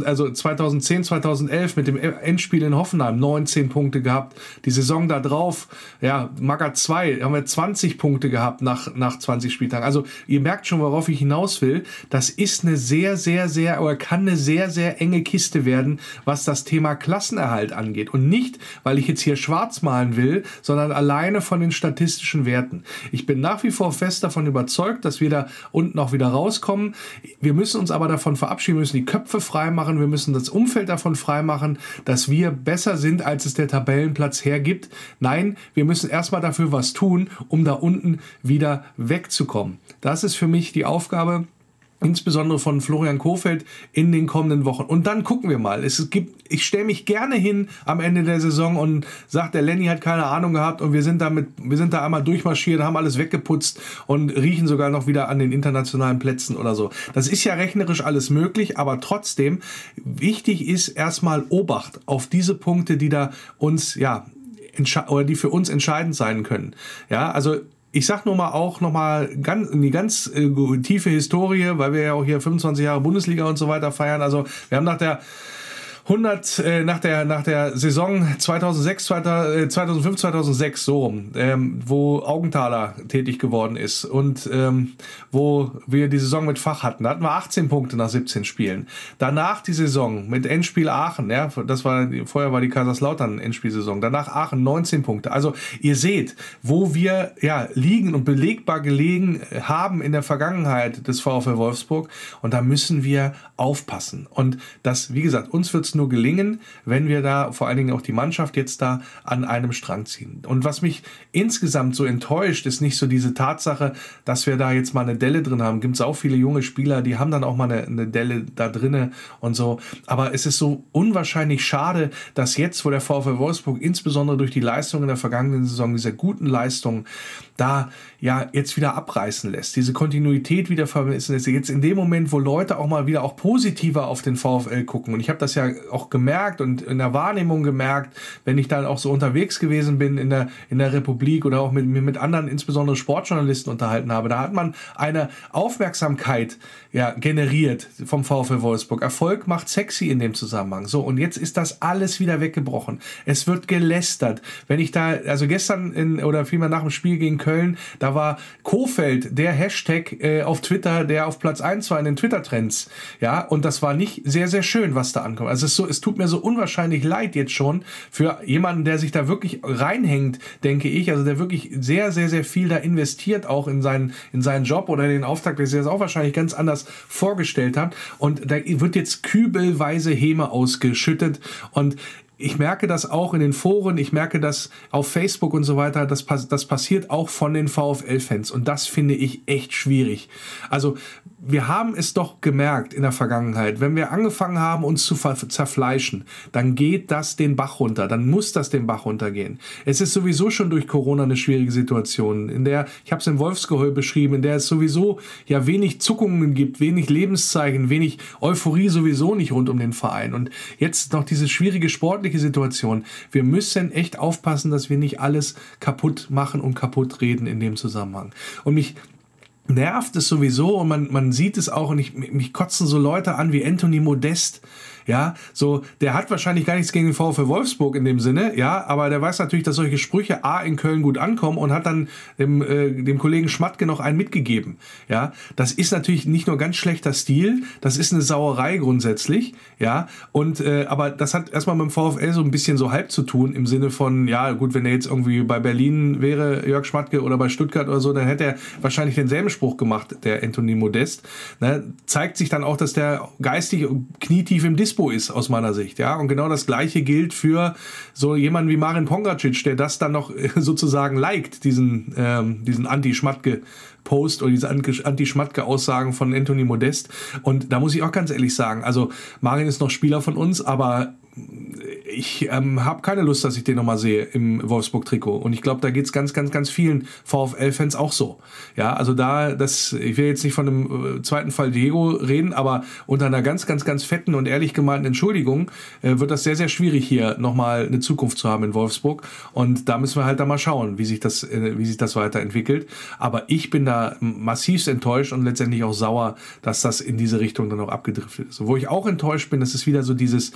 2011 mit dem Endspiel in Hoffenheim 19 Punkte gehabt. Die Saison da drauf, ja, Magger 2, haben wir 20 Punkte gehabt nach 20 Spieltagen. Also ihr merkt schon, worauf ich hinaus will. Das ist eine sehr, sehr, sehr, oder kann eine sehr, sehr enge Kiste werden, was das Thema Klassenerhalt angeht. Und nicht, weil ich jetzt hier schwarz malen will, sondern alleine von den statistischen Werten. Ich bin nach wie vor fest davon überzeugt, dass wir da unten auch wieder rauskommen. Wir müssen uns aber davon verabschieden, wir müssen die Köpfe freimachen, wir müssen das Umfeld davon freimachen, dass wir besser sind, als es der Tabellenplatz hergibt. Nein, wir müssen erstmal dafür was tun, um da unten wieder wegzukommen. Das ist für mich die Aufgabe, insbesondere von Florian Kohfeldt in den kommenden Wochen. Und dann gucken wir mal. Ich stelle mich gerne hin am Ende der Saison und sage, der Lenny hat keine Ahnung gehabt und wir sind da einmal durchmarschiert, haben alles weggeputzt und riechen sogar noch wieder an den internationalen Plätzen oder so. Das ist ja rechnerisch alles möglich, aber trotzdem wichtig ist erstmal Obacht auf diese Punkte, die da uns, ja, oder die für uns entscheidend sein können. Ja, also ich sag nur mal auch nochmal eine ganz tiefe Historie, weil wir ja auch hier 25 Jahre Bundesliga und so weiter feiern. Also wir haben nach der Saison 2005, 2006, so rum, wo Augenthaler tätig geworden ist und wo wir die Saison mit Fach hatten, da hatten wir 18 Punkte nach 17 Spielen. Danach die Saison mit Endspiel Aachen, ja, vorher war die Kaiserslautern Endspielsaison, danach Aachen 19 Punkte. Also ihr seht, wo wir ja liegen und belegbar gelegen haben in der Vergangenheit des VfL Wolfsburg und da müssen wir aufpassen. Und das, wie gesagt, uns wird es nur gelingen, wenn wir da vor allen Dingen auch die Mannschaft jetzt da an einem Strang ziehen. Und was mich insgesamt so enttäuscht, ist nicht so diese Tatsache, dass wir da jetzt mal eine Delle drin haben. Gibt es auch viele junge Spieler, die haben dann auch mal eine Delle da drinne und so. Aber es ist so unwahrscheinlich schade, dass jetzt, wo der VfL Wolfsburg insbesondere durch die Leistung in der vergangenen Saison, diese guten Leistungen, da ja jetzt wieder abreißen lässt. Diese Kontinuität wieder vermissen lässt. Jetzt in dem Moment, wo Leute auch mal wieder auch positiver auf den VfL gucken. Und ich habe das ja auch gemerkt und in der Wahrnehmung gemerkt, wenn ich dann auch so unterwegs gewesen bin in der Republik oder auch mit anderen, insbesondere Sportjournalisten, unterhalten habe. Da hat man eine Aufmerksamkeit generiert vom VfL Wolfsburg. Erfolg macht sexy in dem Zusammenhang. So, und jetzt ist das alles wieder weggebrochen. Es wird gelästert. Wenn ich da, also gestern oder vielmehr nach dem Spiel gegen Köln, da war Kohfeldt der Hashtag auf Twitter, der auf Platz 1 war in den Twitter-Trends. Ja, und das war nicht sehr, sehr schön, was da ankommt. Also es tut mir so unwahrscheinlich leid jetzt schon für jemanden, der sich da wirklich reinhängt, denke ich, also der wirklich sehr, sehr, sehr viel da investiert, auch in seinen Job oder den Auftakt, der sich das auch wahrscheinlich ganz anders vorgestellt hat. Und da wird jetzt kübelweise Häme ausgeschüttet. Und ich merke das auch in den Foren, ich merke das auf Facebook und so weiter, das passiert auch von den VfL-Fans und das finde ich echt schwierig. Also wir haben es doch gemerkt in der Vergangenheit, wenn wir angefangen haben, uns zu zerfleischen, dann geht das den Bach runter, dann muss das den Bach runtergehen. Es ist sowieso schon durch Corona eine schwierige Situation, in der, ich habe es im Wolfsgeheul beschrieben, in der es sowieso ja wenig Zuckungen gibt, wenig Lebenszeichen, wenig Euphorie sowieso nicht rund um den Verein und jetzt noch diese schwierige sportliche Situation. Wir müssen echt aufpassen, dass wir nicht alles kaputt machen und kaputt reden in dem Zusammenhang. Und mich nervt es sowieso und man sieht es auch und mich kotzen so Leute an wie Anthony Modeste. Ja, so, der hat wahrscheinlich gar nichts gegen den VfL Wolfsburg in dem Sinne, ja, aber der weiß natürlich, dass solche Sprüche A in Köln gut ankommen und hat dann dem Kollegen Schmadtke noch einen mitgegeben, ja. Das ist natürlich nicht nur ganz schlechter Stil, das ist eine Sauerei grundsätzlich, ja, und, aber das hat erstmal mit dem VfL so ein bisschen so halb zu tun, im Sinne von, ja, gut, wenn er jetzt irgendwie bei Berlin wäre, Jörg Schmadtke, oder bei Stuttgart oder so, dann hätte er wahrscheinlich denselben Spruch gemacht, der Anthony Modeste, ne? Zeigt sich dann auch, dass der geistig knietief im Dispo ist aus meiner Sicht, ja, und genau das gleiche gilt für so jemanden wie Marin Pongracic, der das dann noch sozusagen liked, diesen Anti-Schmadtke-Post oder diese Anti-Schmadtke-Aussagen von Anthony Modeste. Und da muss ich auch ganz ehrlich sagen, also Marin ist noch Spieler von uns, aber ich habe keine Lust, dass ich den nochmal sehe im Wolfsburg-Trikot. Und ich glaube, da geht es ganz, ganz, ganz vielen VfL-Fans auch so. Ja, also ich will jetzt nicht von einem zweiten Fall Diego reden, aber unter einer ganz, ganz, ganz fetten und ehrlich gemeinten Entschuldigung wird das sehr, sehr schwierig, hier nochmal eine Zukunft zu haben in Wolfsburg. Und da müssen wir halt dann mal schauen, wie sich das weiterentwickelt. Aber ich bin da massivst enttäuscht und letztendlich auch sauer, dass das in diese Richtung dann auch abgedriftet ist. Wo ich auch enttäuscht bin, das ist wieder so dieses,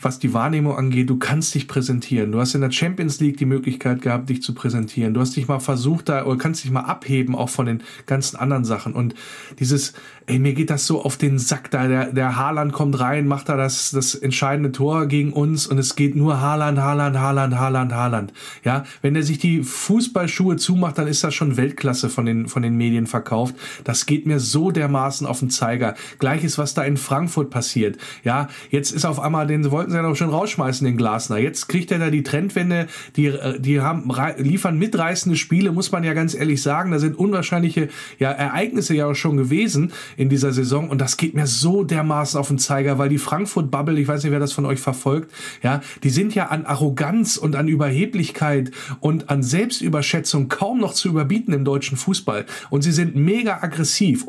was die Wahrnehmung angeht, du kannst dich präsentieren. Du hast in der Champions League die Möglichkeit gehabt, dich zu präsentieren. Du hast dich mal versucht, oder kannst dich mal abheben, auch von den ganzen anderen Sachen. Und dieses, ey, mir geht das so auf den Sack da. Der Haaland kommt rein, macht da das entscheidende Tor gegen uns und es geht nur Haaland, Haaland, Haaland, Haaland, Haaland. Ja, wenn der sich die Fußballschuhe zumacht, dann ist das schon Weltklasse von den Medien verkauft. Das geht mir so dermaßen auf den Zeiger. Gleiches, was da in Frankfurt passiert. Ja, jetzt ist auf einmal den wollten sie ja noch schon rausschmeißen, den Glasner. Jetzt kriegt er da die Trendwende, liefern mitreißende Spiele, muss man ja ganz ehrlich sagen. Da sind unwahrscheinliche Ereignisse ja auch schon gewesen in dieser Saison und das geht mir so dermaßen auf den Zeiger, weil die Frankfurt-Bubble, ich weiß nicht, wer das von euch verfolgt, ja, die sind ja an Arroganz und an Überheblichkeit und an Selbstüberschätzung kaum noch zu überbieten im deutschen Fußball. Und sie sind mega aggressiv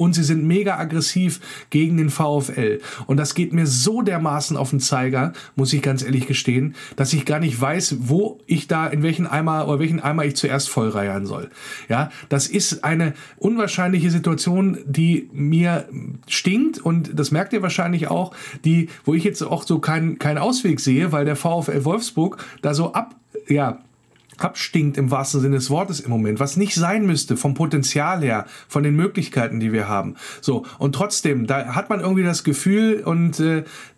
gegen den VfL. Und das geht mir so dermaßen auf den Zeiger, muss ich ganz ehrlich gestehen, dass ich gar nicht weiß, wo ich da, in welchen Eimer ich zuerst vollreiern soll. Ja, das ist eine unwahrscheinliche Situation, die mir stinkt und das merkt ihr wahrscheinlich auch, wo ich jetzt auch so keinen Ausweg sehe, weil der VfL Wolfsburg da so abstinkt im wahrsten Sinne des Wortes im Moment, was nicht sein müsste vom Potenzial her, von den Möglichkeiten, die wir haben. So, und trotzdem, da hat man irgendwie das Gefühl und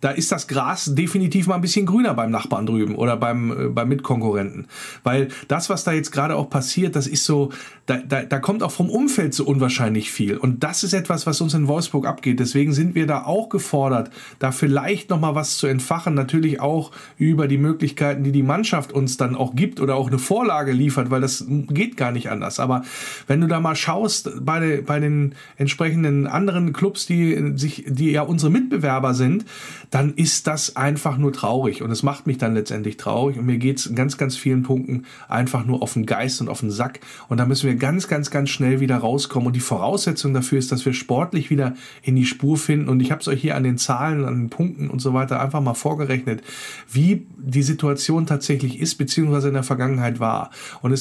da ist das Gras definitiv mal ein bisschen grüner beim Nachbarn drüben oder beim Mitkonkurrenten, weil das, was da jetzt gerade auch passiert, das ist so, da kommt auch vom Umfeld so unwahrscheinlich viel und das ist etwas, was uns in Wolfsburg abgeht. Deswegen sind wir da auch gefordert, da vielleicht nochmal was zu entfachen, natürlich auch über die Möglichkeiten, die die Mannschaft uns dann auch gibt oder auch eine Vorlage liefert, weil das geht gar nicht anders. Aber wenn du da mal schaust bei den entsprechenden anderen Clubs, die ja unsere Mitbewerber sind, dann ist das einfach nur traurig. Und es macht mich dann letztendlich traurig. Und mir geht es in ganz, ganz vielen Punkten einfach nur auf den Geist und auf den Sack. Und da müssen wir ganz, ganz, ganz schnell wieder rauskommen. Und die Voraussetzung dafür ist, dass wir sportlich wieder in die Spur finden. Und ich habe es euch hier an den Zahlen, an den Punkten und so weiter einfach mal vorgerechnet, wie die Situation tatsächlich ist, beziehungsweise in der Vergangenheit war. Und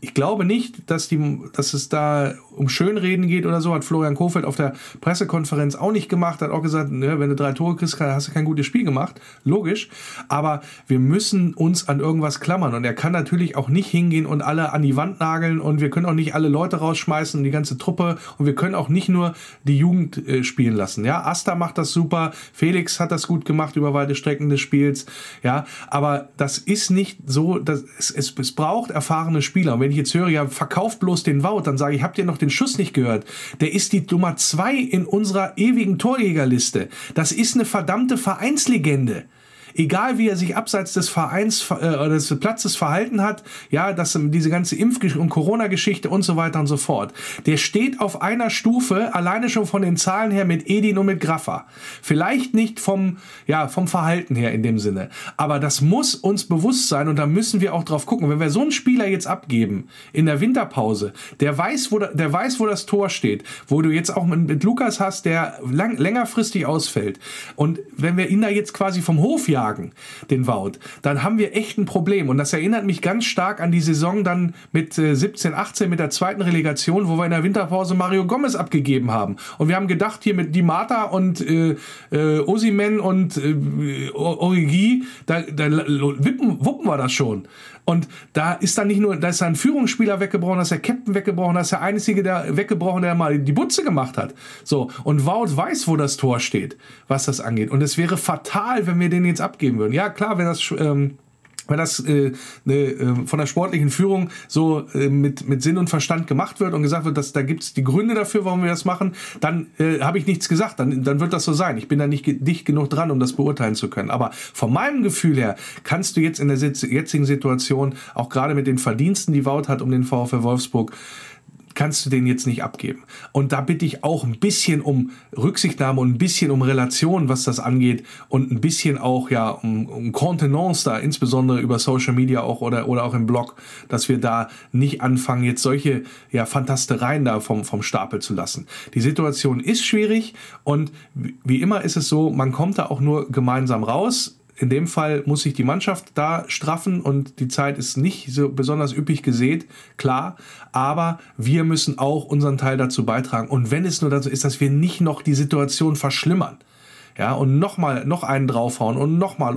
ich glaube nicht, dass es da um Schönreden geht oder so. Hat Florian Kohfeldt auf der Pressekonferenz auch nicht gemacht. Hat auch gesagt, ne, wenn du 3 Tore kriegst, hast du kein gutes Spiel gemacht. Logisch. Aber wir müssen uns an irgendwas klammern. Und er kann natürlich auch nicht hingehen und alle an die Wand nageln. Und wir können auch nicht alle Leute rausschmeißen und die ganze Truppe. Und wir können auch nicht nur die Jugend spielen lassen. Ja, Asta macht das super. Felix hat das gut gemacht über weite Strecken des Spiels. Ja, aber das ist nicht so, dass es braucht erfahrene Spieler. Und wenn ich jetzt höre, ja, verkauft bloß den Wout, dann sage ich, habt ihr noch den Schuss nicht gehört? Der ist die Nummer 2 in unserer ewigen Torjägerliste. Das ist eine verdammte Vereinslegende. Egal wie er sich abseits des Vereins oder des Platzes verhalten hat, ja, dass diese ganze und Corona-Geschichte und so weiter und so fort. Der steht auf einer Stufe, alleine schon von den Zahlen her, mit Edin und mit Graffa. Vielleicht nicht vom Verhalten her in dem Sinne. Aber das muss uns bewusst sein und da müssen wir auch drauf gucken. Wenn wir so einen Spieler jetzt abgeben in der Winterpause, der weiß, wo das Tor steht, wo du jetzt auch mit Lukas hast, der längerfristig ausfällt. Und wenn wir ihn da jetzt quasi vom Hof jagen, den Wout, dann haben wir echt ein Problem. Und das erinnert mich ganz stark an die Saison dann mit 17, 18 mit der zweiten Relegation, wo wir in der Winterpause Mario Gomez abgegeben haben. Und wir haben gedacht, hier mit Di Marta und Osimhen und Origi, da wuppen wir das schon. Und da ist ein Führungsspieler weggebrochen, da ist der Captain weggebrochen, da ist der Einzige weggebrochen, der mal die Butze gemacht hat. So, und Wout weiß, wo das Tor steht, was das angeht. Und es wäre fatal, wenn wir den jetzt abgeben würden. Ja, klar, wenn das von der sportlichen Führung so mit Sinn und Verstand gemacht wird und gesagt wird, dass da gibt es die Gründe dafür, warum wir das machen, dann habe ich nichts gesagt, dann wird das so sein. Ich bin da nicht dicht genug dran, um das beurteilen zu können. Aber von meinem Gefühl her kannst du jetzt in der jetzigen Situation, auch gerade mit den Verdiensten, die Wout hat um den VfL Wolfsburg, kannst du den jetzt nicht abgeben. Und da bitte ich auch ein bisschen um Rücksichtnahme und ein bisschen um Relation, was das angeht und ein bisschen auch ja um Kontenance da, insbesondere über Social Media auch oder auch im Blog, dass wir da nicht anfangen, jetzt solche ja, Fantastereien da vom Stapel zu lassen. Die Situation ist schwierig und wie immer ist es so, man kommt da auch nur gemeinsam raus. In dem Fall muss sich die Mannschaft da straffen und die Zeit ist nicht so besonders üppig gesät, klar. Aber wir müssen auch unseren Teil dazu beitragen. Und wenn es nur dazu ist, dass wir nicht noch die Situation verschlimmern. Ja, und noch einen draufhauen und nochmal.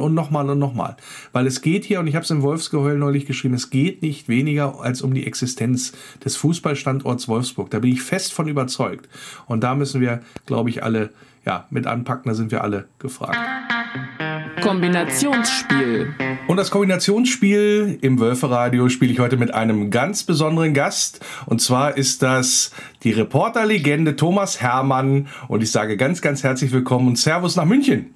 Weil es geht hier, und ich habe es im Wolfsgeheul neulich geschrieben, es geht nicht weniger als um die Existenz des Fußballstandorts Wolfsburg. Da bin ich fest von überzeugt. Und da müssen wir, glaube ich, alle ja, mit anpacken, da sind wir alle gefragt. Kombinationsspiel. Und das Kombinationsspiel im Wölferadio spiele ich heute mit einem ganz besonderen Gast. Und zwar ist das die Reporterlegende Thomas Herrmann. Und ich sage ganz, ganz herzlich willkommen und Servus nach München.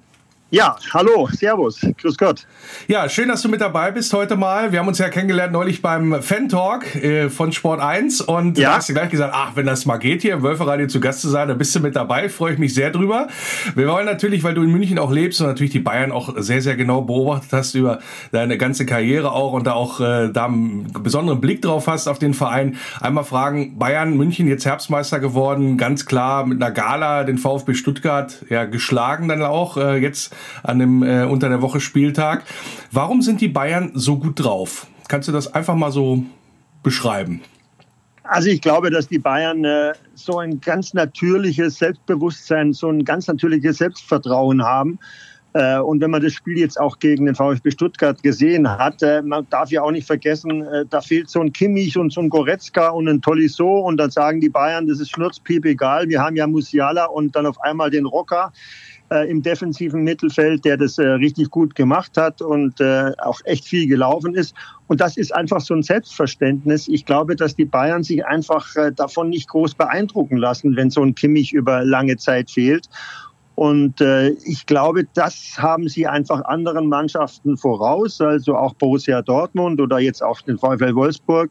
Ja, hallo, servus, grüß Gott. Ja, schön, dass du mit dabei bist heute mal. Wir haben uns ja kennengelernt neulich beim Fan-Talk von Sport 1 und ja. Da hast du gleich gesagt, ach, wenn das mal geht, hier im Wölferadio zu Gast zu sein, da bist du mit dabei, freue ich mich sehr drüber. Wir wollen natürlich, weil du in München auch lebst und natürlich die Bayern auch sehr, sehr genau beobachtet hast über deine ganze Karriere auch und da einen besonderen Blick drauf hast auf den Verein, einmal fragen, Bayern, München, jetzt Herbstmeister geworden, ganz klar mit einer Gala, den VfB Stuttgart ja geschlagen dann auch, jetzt an dem unter der Woche Spieltag. Warum sind die Bayern so gut drauf? Kannst du das einfach mal so beschreiben? Also ich glaube, dass die Bayern so ein ganz natürliches Selbstbewusstsein, so ein ganz natürliches Selbstvertrauen haben. Und wenn man das Spiel jetzt auch gegen den VfB Stuttgart gesehen hat, man darf ja auch nicht vergessen, da fehlt so ein Kimmich und so ein Goretzka und ein Tolisso und dann sagen die Bayern, das ist schnurzpiep egal, wir haben ja Musiala und dann auf einmal den Rocker im defensiven Mittelfeld, der das richtig gut gemacht hat und auch echt viel gelaufen ist. Und das ist einfach so ein Selbstverständnis. Ich glaube, dass die Bayern sich einfach davon nicht groß beeindrucken lassen, wenn so ein Kimmich über lange Zeit fehlt. Und ich glaube, das haben sie einfach anderen Mannschaften voraus, also auch Borussia Dortmund oder jetzt auch den VfL Wolfsburg,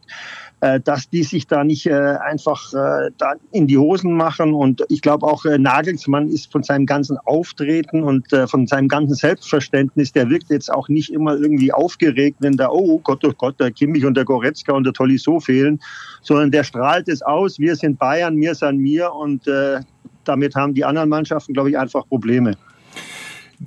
dass die sich da nicht einfach da in die Hosen machen. Und ich glaube auch, Nagelsmann ist von seinem ganzen Auftreten und von seinem ganzen Selbstverständnis, der wirkt jetzt auch nicht immer irgendwie aufgeregt, wenn da, oh Gott, der Kimmich und der Goretzka und der Tolisso fehlen, sondern der strahlt es aus, wir sind Bayern, mir san mir, und damit haben die anderen Mannschaften, glaube ich, einfach Probleme.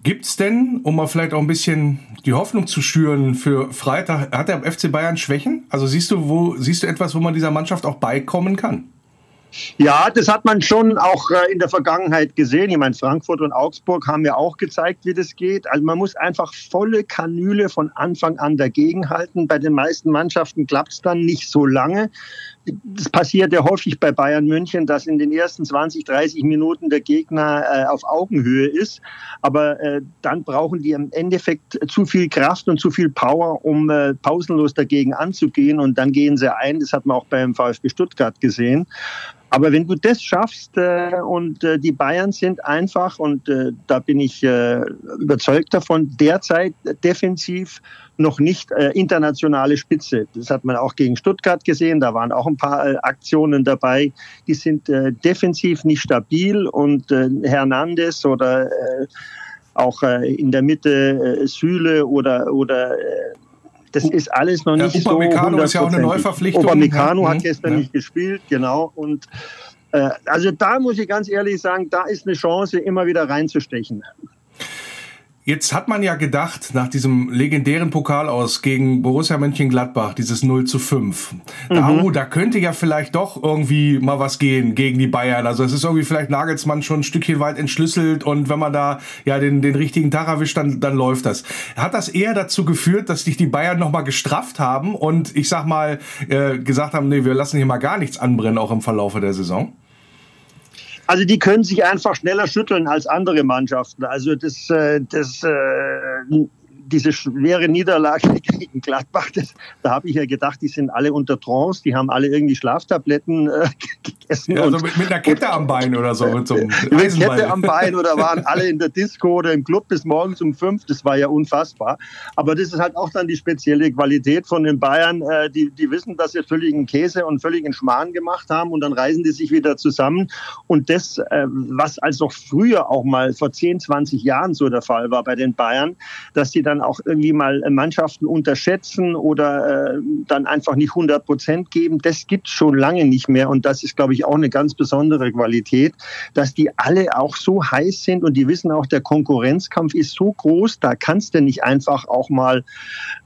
Gibt es denn, um mal vielleicht auch ein bisschen die Hoffnung zu schüren für Freitag, hat der FC Bayern Schwächen? Also siehst du etwas, wo man dieser Mannschaft auch beikommen kann? Ja, das hat man schon auch in der Vergangenheit gesehen. Ich meine, Frankfurt und Augsburg haben ja auch gezeigt, wie das geht. Also man muss einfach volle Kanüle von Anfang an dagegenhalten. Bei den meisten Mannschaften klappt es dann nicht so lange. Das passiert ja häufig bei Bayern München, dass in den ersten 20, 30 Minuten der Gegner auf Augenhöhe ist. Aber dann brauchen die im Endeffekt zu viel Kraft und zu viel Power, um pausenlos dagegen anzugehen. Und dann gehen sie ein. Das hat man auch beim VfB Stuttgart gesehen. Aber wenn du das schaffst und die Bayern sind einfach, und da bin ich überzeugt davon, derzeit defensiv noch nicht internationale Spitze. Das hat man auch gegen Stuttgart gesehen, da waren auch ein paar Aktionen dabei. Die sind defensiv nicht stabil, und Hernandez oder auch in der Mitte Süle oder das ist alles noch nicht so. Upamecano ist ja auch eine Neuverpflichtung. Upamecano hat gestern nicht gespielt, genau. Und also da muss ich ganz ehrlich sagen, da ist eine Chance, immer wieder reinzustechen. Jetzt hat man ja gedacht, nach diesem legendären Pokal aus gegen Borussia Mönchengladbach, dieses 0:5, da könnte ja vielleicht doch irgendwie mal was gehen gegen die Bayern. Also es ist irgendwie vielleicht Nagelsmann schon ein Stückchen weit entschlüsselt, und wenn man da ja den richtigen Tag erwischt, dann läuft das. Hat das eher dazu geführt, dass sich die Bayern nochmal gestrafft haben und ich sag mal gesagt haben, nee, wir lassen hier mal gar nichts anbrennen, auch im Verlaufe der Saison? Also die können sich einfach schneller schütteln als andere Mannschaften. Also diese schwere Niederlage gegen Gladbach, da habe ich ja gedacht, die sind alle unter Trance, die haben alle irgendwie Schlaftabletten gegessen. Ja, also mit einer Kette am Bein oder so. Mit einer Kette am Bein, oder waren alle in der Disco oder im Club bis morgens um 5. Das war ja unfassbar. Aber das ist halt auch dann die spezielle Qualität von den Bayern. Die wissen, dass sie völligen Käse und völligen Schmarrn gemacht haben, und dann reißen die sich wieder zusammen. Und das, was als noch früher auch mal vor 10, 20 Jahren so der Fall war bei den Bayern, dass die dann auch irgendwie mal Mannschaften unterschätzen oder dann einfach nicht 100% geben, das gibt es schon lange nicht mehr, und das ist, glaube ich, auch eine ganz besondere Qualität, dass die alle auch so heiß sind, und die wissen auch, der Konkurrenzkampf ist so groß, da kannst du nicht einfach auch mal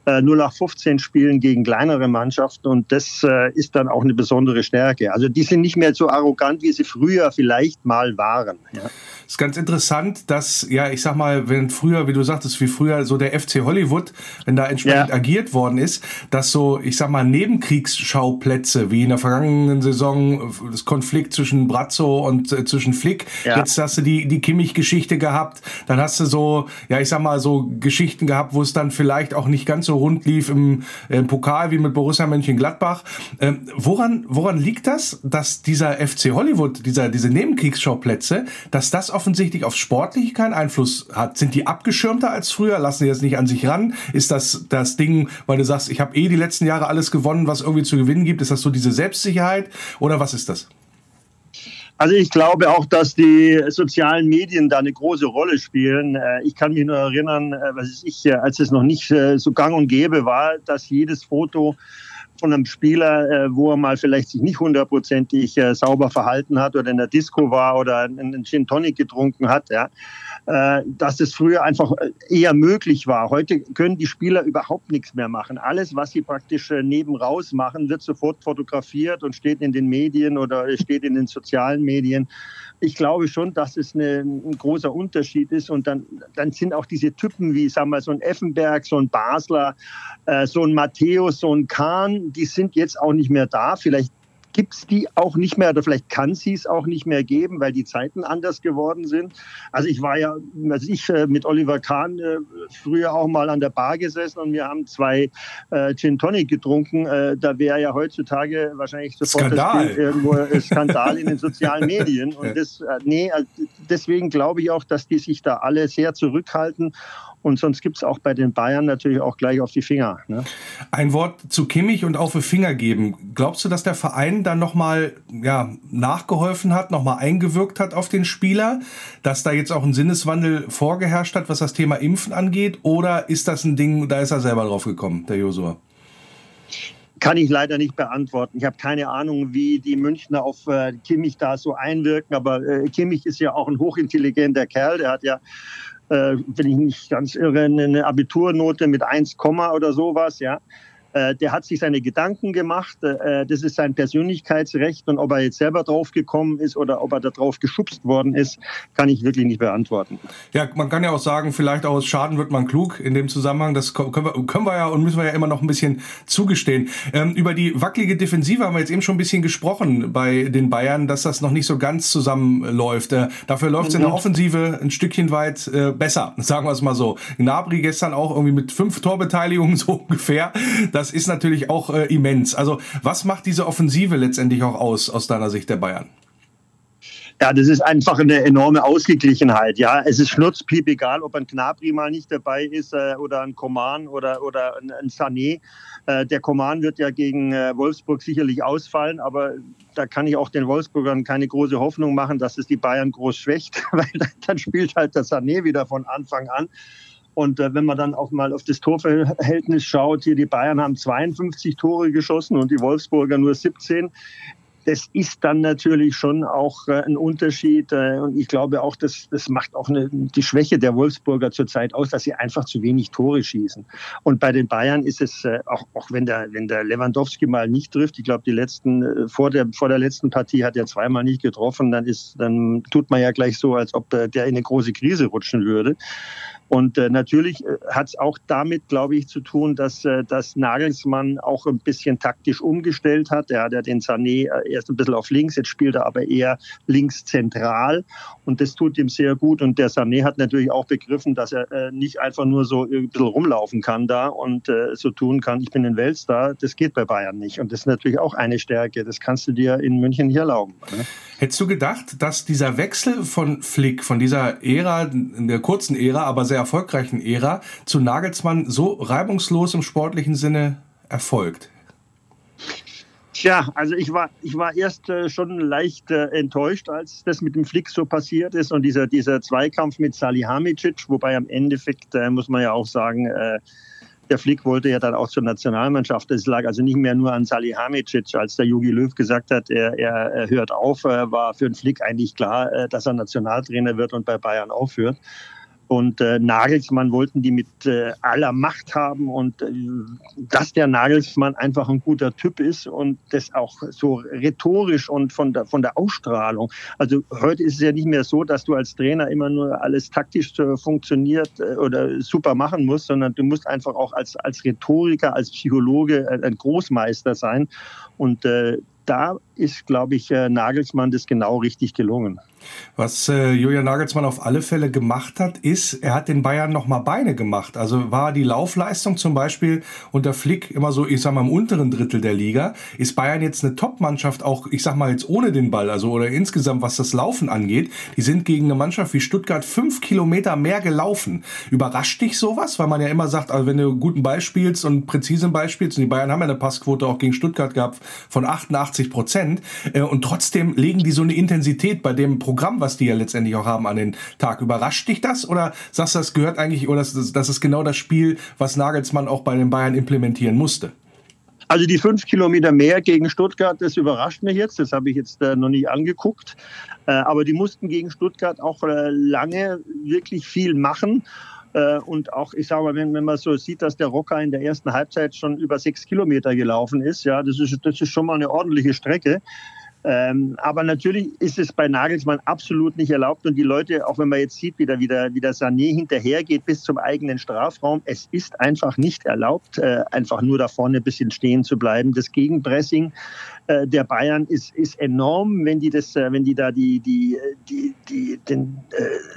0:15 spielen gegen kleinere Mannschaften, und das ist dann auch eine besondere Stärke. Also die sind nicht mehr so arrogant, wie sie früher vielleicht mal waren. Ja. Ist ganz interessant, dass, ja, ich sag mal, wenn früher, wie du sagtest, wie früher so der FC Hollywood, wenn da entsprechend agiert worden ist, dass so, ich sag mal, Nebenkriegsschauplätze, wie in der vergangenen Saison, das Konflikt zwischen Brazzo und zwischen Flick, jetzt hast du die Kimmich-Geschichte gehabt, dann hast du so, ja, ich sag mal, so Geschichten gehabt, wo es dann vielleicht auch nicht ganz so rund lief im Pokal wie mit Borussia Mönchengladbach. Woran liegt das, dass dieser FC Hollywood, diese Nebenkriegsschauplätze, dass das offensichtlich auf Sportliche keinen Einfluss hat? Sind die abgeschirmter als früher? Lassen die jetzt nicht an sich ran? Ist das Ding, weil du sagst, ich habe die letzten Jahre alles gewonnen, was irgendwie zu gewinnen gibt? Ist das so diese Selbstsicherheit? Oder was ist das? Also ich glaube auch, dass die sozialen Medien da eine große Rolle spielen. Ich kann mich nur erinnern, als es noch nicht so gang und gäbe war, dass jedes Foto von einem Spieler, wo er mal vielleicht sich nicht 100%ig sauber verhalten hat oder in der Disco war oder einen Gin Tonic getrunken hat, ja, dass das früher einfach eher möglich war. Heute können die Spieler überhaupt nichts mehr machen. Alles, was sie praktisch nebenraus machen, wird sofort fotografiert und steht in den Medien oder steht in den sozialen Medien. Ich glaube schon, dass es ein großer Unterschied ist, und dann sind auch diese Typen wie, sagen wir, so ein Effenberg, so ein Basler, so ein Matthäus, so ein Kahn, die sind jetzt auch nicht mehr da. Vielleicht gibt es die auch nicht mehr oder vielleicht kann sie es auch nicht mehr geben, weil die Zeiten anders geworden sind. Also ich war ja, mit Oliver Kahn früher auch mal an der Bar gesessen und wir haben 2 Gin Tonic getrunken. Da wäre ja heutzutage wahrscheinlich sofort Skandal. Irgendwo Skandal in den sozialen Medien. Und deswegen glaube ich auch, dass die sich da alle sehr zurückhalten. Und sonst gibt es auch bei den Bayern natürlich auch gleich auf die Finger. Ne? Ein Wort zu Kimmich und auf die Finger geben. Glaubst du, dass der Verein dann nochmal nachgeholfen hat, nochmal eingewirkt hat auf den Spieler? Dass da jetzt auch ein Sinneswandel vorgeherrscht hat, was das Thema Impfen angeht? Oder ist das ein Ding, da ist er selber drauf gekommen, der Joshua? Kann ich leider nicht beantworten. Ich habe keine Ahnung, wie die Münchner auf Kimmich da so einwirken. Aber Kimmich ist ja auch ein hochintelligenter Kerl. Der hat ja, wenn ich nicht ganz irre, eine Abiturnote mit 1, oder sowas, ja. Der hat sich seine Gedanken gemacht, das ist sein Persönlichkeitsrecht und ob er jetzt selber drauf gekommen ist oder ob er da drauf geschubst worden ist, kann ich wirklich nicht beantworten. Ja, man kann ja auch sagen, vielleicht aus Schaden wird man klug in dem Zusammenhang, das können wir ja und müssen wir ja immer noch ein bisschen zugestehen. Über die wackelige Defensive haben wir jetzt eben schon ein bisschen gesprochen bei den Bayern, dass das noch nicht so ganz zusammenläuft. Dafür läuft es in der Offensive ein Stückchen weit besser, sagen wir es mal so. Gnabry gestern auch irgendwie mit 5 Torbeteiligungen so ungefähr, das ist natürlich auch immens. Also was macht diese Offensive letztendlich auch aus deiner Sicht der Bayern? Ja, das ist einfach eine enorme Ausgeglichenheit. Ja, es ist schnurzpiep egal, ob ein Gnabry mal nicht dabei ist oder ein Coman oder ein Sané. Der Coman wird ja gegen Wolfsburg sicherlich ausfallen, aber da kann ich auch den Wolfsburgern keine große Hoffnung machen, dass es die Bayern groß schwächt, weil dann spielt halt der Sané wieder von Anfang an. Und wenn man dann auch mal auf das Torverhältnis schaut, hier die Bayern haben 52 Tore geschossen und die Wolfsburger nur 17. Das ist dann natürlich schon auch ein Unterschied. Und ich glaube auch, das macht auch die Schwäche der Wolfsburger zurzeit aus, dass sie einfach zu wenig Tore schießen. Und bei den Bayern ist es, auch wenn der Lewandowski mal nicht trifft, ich glaube, vor der letzten Partie hat er zweimal nicht getroffen, dann tut man ja gleich so, als ob der in eine große Krise rutschen würde. Und natürlich hat es auch damit, glaube ich, zu tun, dass Nagelsmann auch ein bisschen taktisch umgestellt hat. Er hat ja den Sané erst ein bisschen auf links, jetzt spielt er aber eher links zentral. Und das tut ihm sehr gut. Und der Sané hat natürlich auch begriffen, dass er nicht einfach nur so ein bisschen rumlaufen kann da und so tun kann, ich bin ein Weltstar. Das geht bei Bayern nicht. Und das ist natürlich auch eine Stärke. Das kannst du dir in München nicht erlauben. Ne? Hättest du gedacht, dass dieser Wechsel von Flick, von dieser Ära, in der kurzen Ära, aber sehr erfolgreichen Ära, zu Nagelsmann so reibungslos im sportlichen Sinne erfolgt? Tja, also ich war erst schon leicht enttäuscht, als das mit dem Flick so passiert ist und dieser Zweikampf mit Salihamidzic, wobei am Endeffekt muss man ja auch sagen, der Flick wollte ja dann auch zur Nationalmannschaft. Es lag also nicht mehr nur an Salihamidzic, als der Jogi Löw gesagt hat, er hört auf, war für den Flick eigentlich klar, dass er Nationaltrainer wird und bei Bayern aufhört. Und Nagelsmann wollten die mit aller Macht haben und dass der Nagelsmann einfach ein guter Typ ist und das auch so rhetorisch und von der Ausstrahlung. Also heute ist es ja nicht mehr so, dass du als Trainer immer nur alles taktisch funktioniert oder super machen musst, sondern du musst einfach auch als Rhetoriker, als Psychologe ein Großmeister sein. Und da ist, glaube ich, Nagelsmann das genau richtig gelungen. Was Julian Nagelsmann auf alle Fälle gemacht hat, ist, er hat den Bayern nochmal Beine gemacht. Also war die Laufleistung zum Beispiel unter Flick immer so, ich sag mal, im unteren Drittel der Liga. Ist Bayern jetzt eine Top-Mannschaft, auch, ich sag mal, jetzt ohne den Ball, also oder insgesamt, was das Laufen angeht? Die sind gegen eine Mannschaft wie Stuttgart 5 Kilometer mehr gelaufen. Überrascht dich sowas? Weil man ja immer sagt, also wenn du einen guten Ball spielst und einen präzisen Ball spielst, und die Bayern haben ja eine Passquote auch gegen Stuttgart gehabt von 88%, und trotzdem legen die so eine Intensität bei dem Programm, was die ja letztendlich auch haben an den Tag. Überrascht dich das oder sagst du, das gehört eigentlich, oder das ist genau das Spiel, was Nagelsmann auch bei den Bayern implementieren musste? Also die 5 Kilometer mehr gegen Stuttgart, das überrascht mich jetzt. Das habe ich jetzt noch nicht angeguckt. Aber die mussten gegen Stuttgart auch lange wirklich viel machen. Und auch, ich sage mal, wenn man so sieht, dass der Rocker in der ersten Halbzeit schon über 6 Kilometer gelaufen ist, ja, das ist schon mal eine ordentliche Strecke. Aber natürlich ist es bei Nagelsmann absolut nicht erlaubt. Und die Leute, auch wenn man jetzt sieht, wie der Sané hinterhergeht bis zum eigenen Strafraum, es ist einfach nicht erlaubt, einfach nur da vorne ein bisschen stehen zu bleiben. Das Gegenpressing der Bayern ist enorm, wenn die da den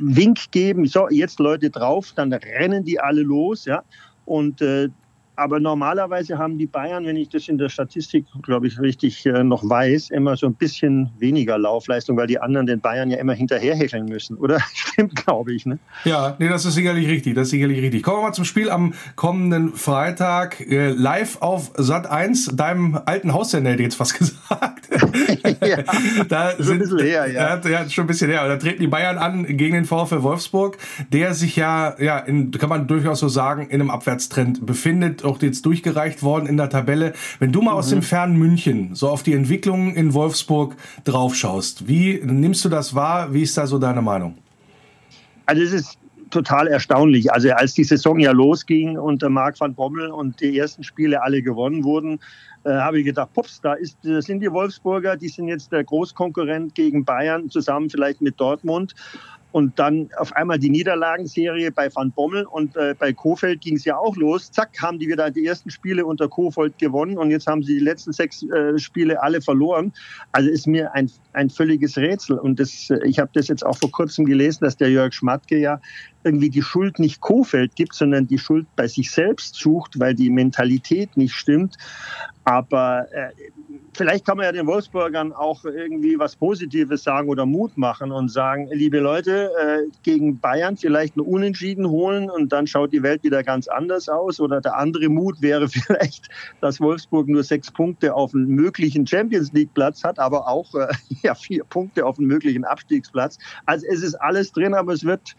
Wink geben, so jetzt Leute drauf, dann rennen die alle los, ja. Aber normalerweise haben die Bayern, wenn ich das in der Statistik, glaube ich, richtig noch weiß, immer so ein bisschen weniger Laufleistung, weil die anderen den Bayern ja immer hinterherhecheln müssen, oder? Stimmt, glaube ich, ne? Ja, nee, das ist sicherlich richtig, Kommen wir mal zum Spiel am kommenden Freitag, live auf Sat 1, deinem alten Haussender, hätte ich jetzt fast gesagt. Ja, schon ein bisschen her. Da treten die Bayern an gegen den VfL Wolfsburg, der sich kann man durchaus so sagen, in einem Abwärtstrend befindet. Auch jetzt durchgereicht worden in der Tabelle. Wenn du mal aus dem fernen München so auf die Entwicklung in Wolfsburg drauf schaust, wie nimmst du das wahr? Wie ist da so deine Meinung? Also es ist total erstaunlich. Also als die Saison ja losging unter Marc van Bommel und die ersten Spiele alle gewonnen wurden, habe ich gedacht, pups, da sind die Wolfsburger, die sind jetzt der Großkonkurrent gegen Bayern, zusammen vielleicht mit Dortmund. Und dann auf einmal die Niederlagenserie bei Van Bommel und bei Kohfeldt ging es ja auch los. Zack, haben die wieder die ersten Spiele unter Kohfeldt gewonnen und jetzt haben sie die letzten 6 Spiele alle verloren. Also ist mir ein völliges Rätsel. Und ich habe das jetzt auch vor kurzem gelesen, dass der Jörg Schmadtke ja irgendwie die Schuld nicht Kohfeldt gibt, sondern die Schuld bei sich selbst sucht, weil die Mentalität nicht stimmt. Aber vielleicht kann man ja den Wolfsburgern auch irgendwie was Positives sagen oder Mut machen und sagen, liebe Leute, gegen Bayern vielleicht ein Unentschieden holen und dann schaut die Welt wieder ganz anders aus. Oder der andere Mut wäre vielleicht, dass Wolfsburg nur 6 Punkte auf einen möglichen Champions-League-Platz hat, aber auch 4 Punkte auf einen möglichen Abstiegsplatz. Also es ist alles drin, aber es wird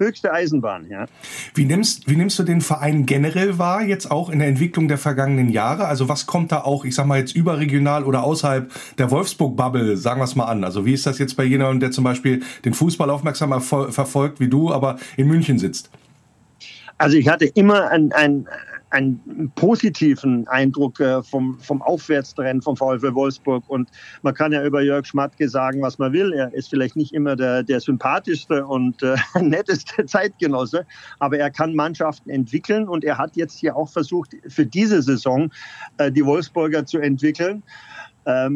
höchste Eisenbahn, ja. Wie nimmst du den Verein generell wahr, jetzt auch in der Entwicklung der vergangenen Jahre? Also was kommt da auch, ich sag mal jetzt überregional oder außerhalb der Wolfsburg-Bubble, sagen wir es mal an? Also wie ist das jetzt bei jemandem, der zum Beispiel den Fußball aufmerksam verfolgt wie du, aber in München sitzt? Also ich hatte immer einen positiven Eindruck vom Aufwärtstrend vom VfL Wolfsburg. Und man kann ja über Jörg Schmadtke sagen, was man will. Er ist vielleicht nicht immer der sympathischste und netteste Zeitgenosse, aber er kann Mannschaften entwickeln. Und er hat jetzt hier auch versucht, für diese Saison die Wolfsburger zu entwickeln.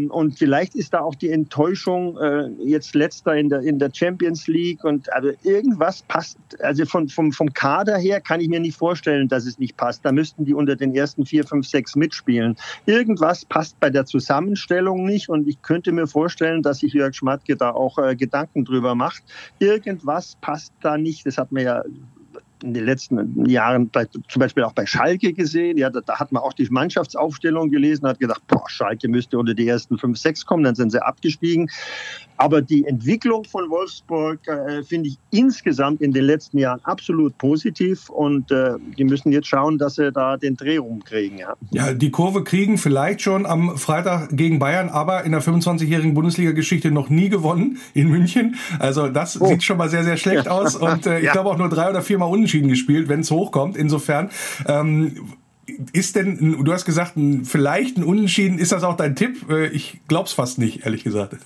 Und vielleicht ist da auch die Enttäuschung jetzt letzter in der Champions League und also irgendwas passt, also vom Kader her kann ich mir nicht vorstellen, dass es nicht passt. Da müssten die unter den ersten 4, 5, 6 mitspielen. Irgendwas passt bei der Zusammenstellung nicht und ich könnte mir vorstellen, dass sich Jörg Schmadtke da auch Gedanken drüber macht. Irgendwas passt da nicht, das hat man ja in den letzten Jahren zum Beispiel auch bei Schalke gesehen. Ja, da hat man auch die Mannschaftsaufstellung gelesen, hat gedacht, Schalke müsste unter die ersten 5, 6 kommen, dann sind sie abgestiegen. Aber die Entwicklung von Wolfsburg finde ich insgesamt in den letzten Jahren absolut positiv und die müssen jetzt schauen, dass sie da den Dreh rumkriegen. Ja. Ja, die Kurve kriegen vielleicht schon am Freitag gegen Bayern, aber in der 25-jährigen Bundesliga-Geschichte noch nie gewonnen in München. Also das sieht schon mal sehr, sehr schlecht aus und ich glaube auch nur 3 oder 4 Mal unten gespielt, wenn es hochkommt. Insofern ist denn, du hast gesagt, vielleicht ein Unentschieden, ist das auch dein Tipp? Ich glaub's fast nicht, ehrlich gesagt.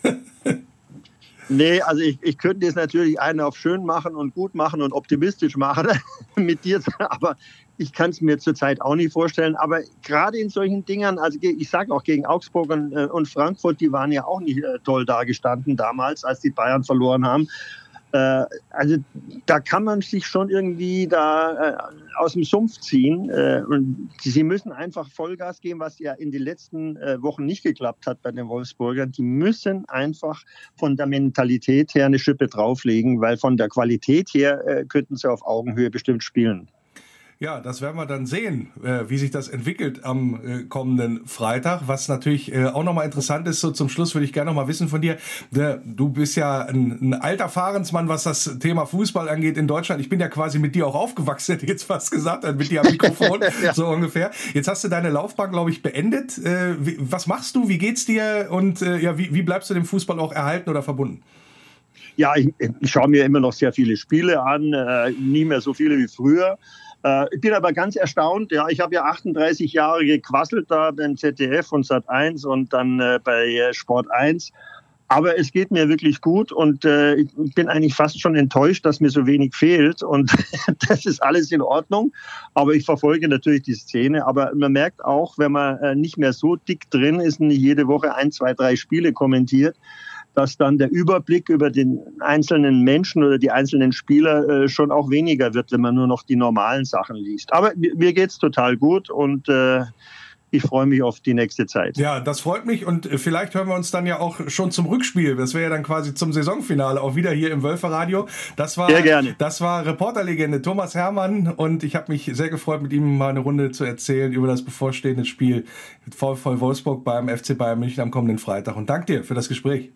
Nee, also ich könnte jetzt natürlich einen auf schön machen und gut machen und optimistisch machen mit dir, aber ich kann es mir zurzeit auch nicht vorstellen. Aber gerade in solchen Dingern, also ich sage auch gegen Augsburg und Frankfurt, die waren ja auch nicht toll dagestanden damals, als die Bayern verloren haben. Also da kann man sich schon irgendwie da aus dem Sumpf ziehen und sie müssen einfach Vollgas geben, was ja in den letzten Wochen nicht geklappt hat bei den Wolfsburgern. Die müssen einfach von der Mentalität her eine Schippe drauflegen, weil von der Qualität her könnten sie auf Augenhöhe bestimmt spielen. Ja, das werden wir dann sehen, wie sich das entwickelt am kommenden Freitag. Was natürlich auch nochmal interessant ist, so zum Schluss würde ich gerne nochmal wissen von dir. Du bist ja ein alter Fahrensmann, was das Thema Fußball angeht in Deutschland. Ich bin ja quasi mit dir auch aufgewachsen, hätte ich jetzt fast gesagt, mit dir am Mikrofon, so ungefähr. Jetzt hast du deine Laufbahn, glaube ich, beendet. Was machst du, wie geht's dir und wie bleibst du dem Fußball auch erhalten oder verbunden? Ja, ich schaue mir immer noch sehr viele Spiele an, nie mehr so viele wie früher. Ich bin aber ganz erstaunt, ja, ich habe ja 38 Jahre gequasselt da beim ZDF und Sat1 und dann bei Sport 1. Aber es geht mir wirklich gut und ich bin eigentlich fast schon enttäuscht, dass mir so wenig fehlt und das ist alles in Ordnung. Aber ich verfolge natürlich die Szene, aber man merkt auch, wenn man nicht mehr so dick drin ist und nicht jede Woche 1, 2, 3 Spiele kommentiert, dass dann der Überblick über den einzelnen Menschen oder die einzelnen Spieler schon auch weniger wird, wenn man nur noch die normalen Sachen liest. Aber mir geht's total gut und ich freue mich auf die nächste Zeit. Ja, das freut mich und vielleicht hören wir uns dann ja auch schon zum Rückspiel. Das wäre ja dann quasi zum Saisonfinale auch wieder hier im Wölferadio. Sehr gerne. Das war Reporterlegende Thomas Herrmann und ich habe mich sehr gefreut, mit ihm mal eine Runde zu erzählen über das bevorstehende Spiel mit VfL Wolfsburg beim FC Bayern München am kommenden Freitag. Und danke dir für das Gespräch.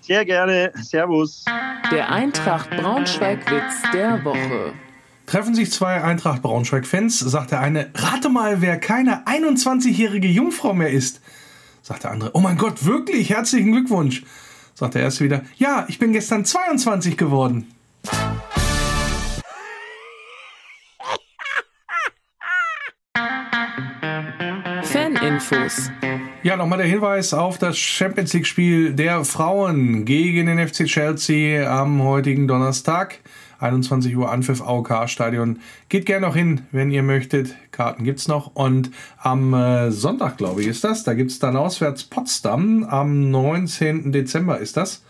Sehr gerne. Servus. Der Eintracht Braunschweig-Witz der Woche. Treffen sich zwei Eintracht Braunschweig-Fans, sagt der eine, rate mal, wer keine 21-jährige Jungfrau mehr ist. Sagt der andere, oh mein Gott, wirklich, herzlichen Glückwunsch. Sagt der erste wieder, ja, ich bin gestern 22 geworden. Faninfos. Ja, nochmal der Hinweis auf das Champions-League-Spiel der Frauen gegen den FC Chelsea am heutigen Donnerstag. 21 Uhr Anpfiff, AOK-Stadion. Geht gerne noch hin, wenn ihr möchtet. Karten gibt's noch. Und am Sonntag, glaube ich, ist das. Da gibt's dann auswärts Potsdam. Am 19. Dezember ist das.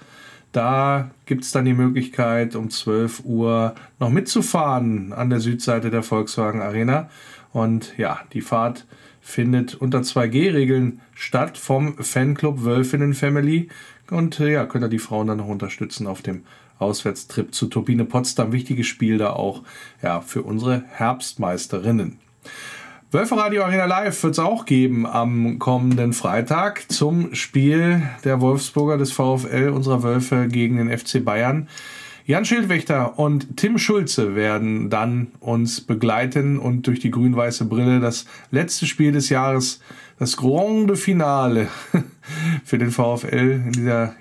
Da gibt's dann die Möglichkeit, um 12 Uhr noch mitzufahren an der Südseite der Volkswagen Arena. Und ja, die Fahrt findet unter 2G-Regeln statt vom Fanclub Wölfinnen Family. Und ja, könnt ihr die Frauen dann noch unterstützen auf dem Auswärtstrip zu Turbine Potsdam. Wichtiges Spiel da auch, ja, für unsere Herbstmeisterinnen. Wölferadio Arena Live wird es auch geben am kommenden Freitag zum Spiel der Wolfsburger, des VfL, unserer Wölfe gegen den FC Bayern. Jan Schildwächter und Tim Schulze werden dann uns begleiten und durch die grün-weiße Brille das letzte Spiel des Jahres, das Grande Finale für den VfL in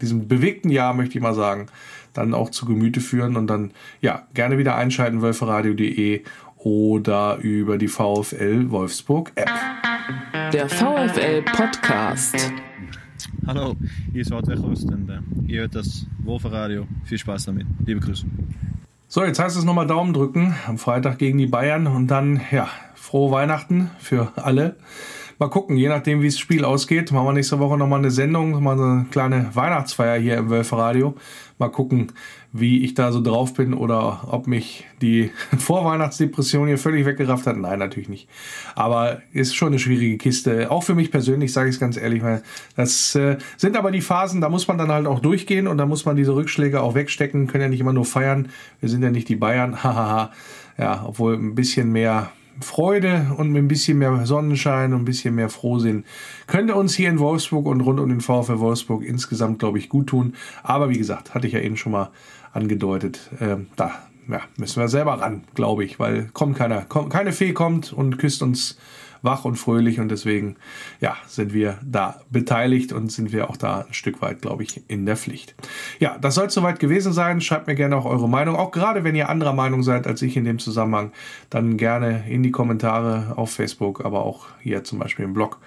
diesem bewegten Jahr, möchte ich mal sagen, dann auch zu Gemüte führen und dann ja gerne wieder einschalten, wölferadio.de oder über die VfL Wolfsburg App. Der VfL Podcast. Hallo, hier ist Wout Weghorst und ihr hört das Wölferadio. Viel Spaß damit. Liebe Grüße. So, jetzt heißt es nochmal Daumen drücken am Freitag gegen die Bayern und dann, ja, frohe Weihnachten für alle. Mal gucken, je nachdem, wie das Spiel ausgeht, machen wir nächste Woche nochmal eine Sendung, nochmal eine kleine Weihnachtsfeier hier im Wölferadio. Mal gucken, wie ich da so drauf bin oder ob mich die Vorweihnachtsdepression hier völlig weggerafft hat. Nein, natürlich nicht. Aber ist schon eine schwierige Kiste. Auch für mich persönlich, sage ich es ganz ehrlich. Das sind aber die Phasen, da muss man dann halt auch durchgehen und da muss man diese Rückschläge auch wegstecken. Können ja nicht immer nur feiern. Wir sind ja nicht die Bayern. Hahaha. Ja, obwohl ein bisschen mehr Freude und mit ein bisschen mehr Sonnenschein und ein bisschen mehr Frohsinn könnte uns hier in Wolfsburg und rund um den VfL Wolfsburg insgesamt, glaube ich, gut tun. Aber wie gesagt, hatte ich ja eben schon mal angedeutet, müssen wir selber ran, glaube ich, weil keine Fee kommt und küsst uns wach und fröhlich und deswegen, ja, sind wir da beteiligt und sind wir auch da ein Stück weit, glaube ich, in der Pflicht. Ja, das soll es soweit gewesen sein. Schreibt mir gerne auch eure Meinung, auch gerade wenn ihr anderer Meinung seid als ich in dem Zusammenhang, dann gerne in die Kommentare auf Facebook, aber auch hier zum Beispiel im Blog.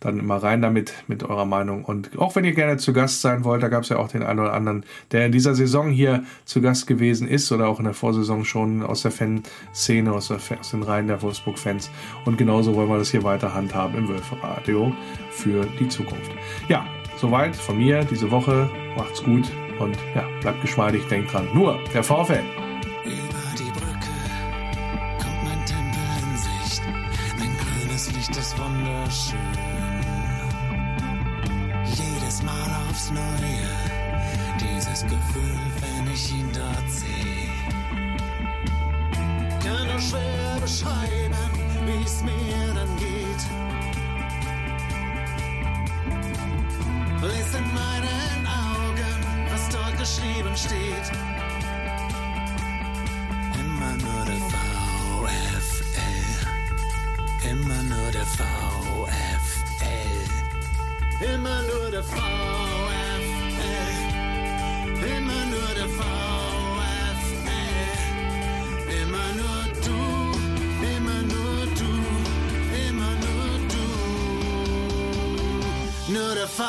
Dann immer rein damit, mit eurer Meinung. Und auch wenn ihr gerne zu Gast sein wollt, da gab es ja auch den einen oder anderen, der in dieser Saison hier zu Gast gewesen ist oder auch in der Vorsaison schon aus der Fanszene, aus den Reihen der Wolfsburg-Fans. Und genauso wollen wir das hier weiter handhaben im Wölferadio für die Zukunft. Ja, soweit von mir diese Woche. Macht's gut und ja, bleibt geschmeidig, denkt dran. Nur der VfL. Über die Brücke kommt mein Tempel in Sicht. Mein grünes Licht ist wunderschön. Mal aufs Neue, dieses Gefühl, wenn ich ihn dort sehe, kann nur schwer beschreiben, wie es mir dann geht. Lies in meinen Augen, was dort geschrieben steht. Immer nur der VfL, immer nur der VfL. Immer nur der VfL, immer nur der VfL, immer nur du. der VfL.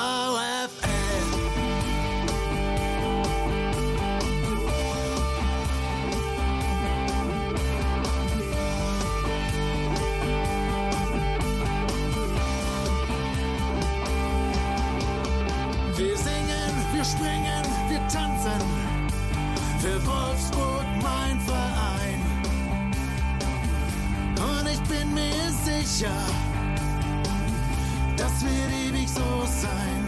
Wir singen, wir springen, wir tanzen für Wolfsburg, mein Verein. Und ich bin mir sicher, das wird ewig so sein.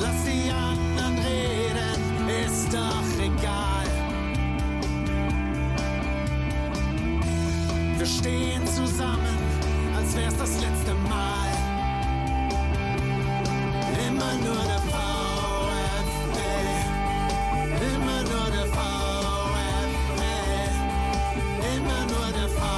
Lass die anderen reden, ist doch egal. Wir stehen zusammen, als wär's das letzte Mal. Immer nur der VfL, immer nur der VfL, immer nur der VfL.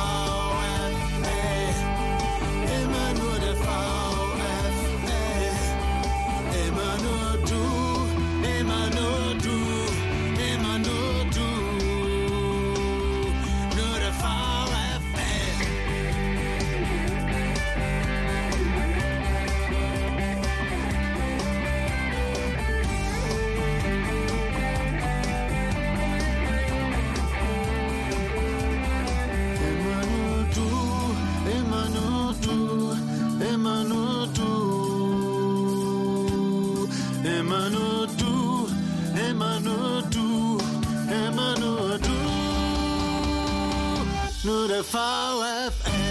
Nur der VfL.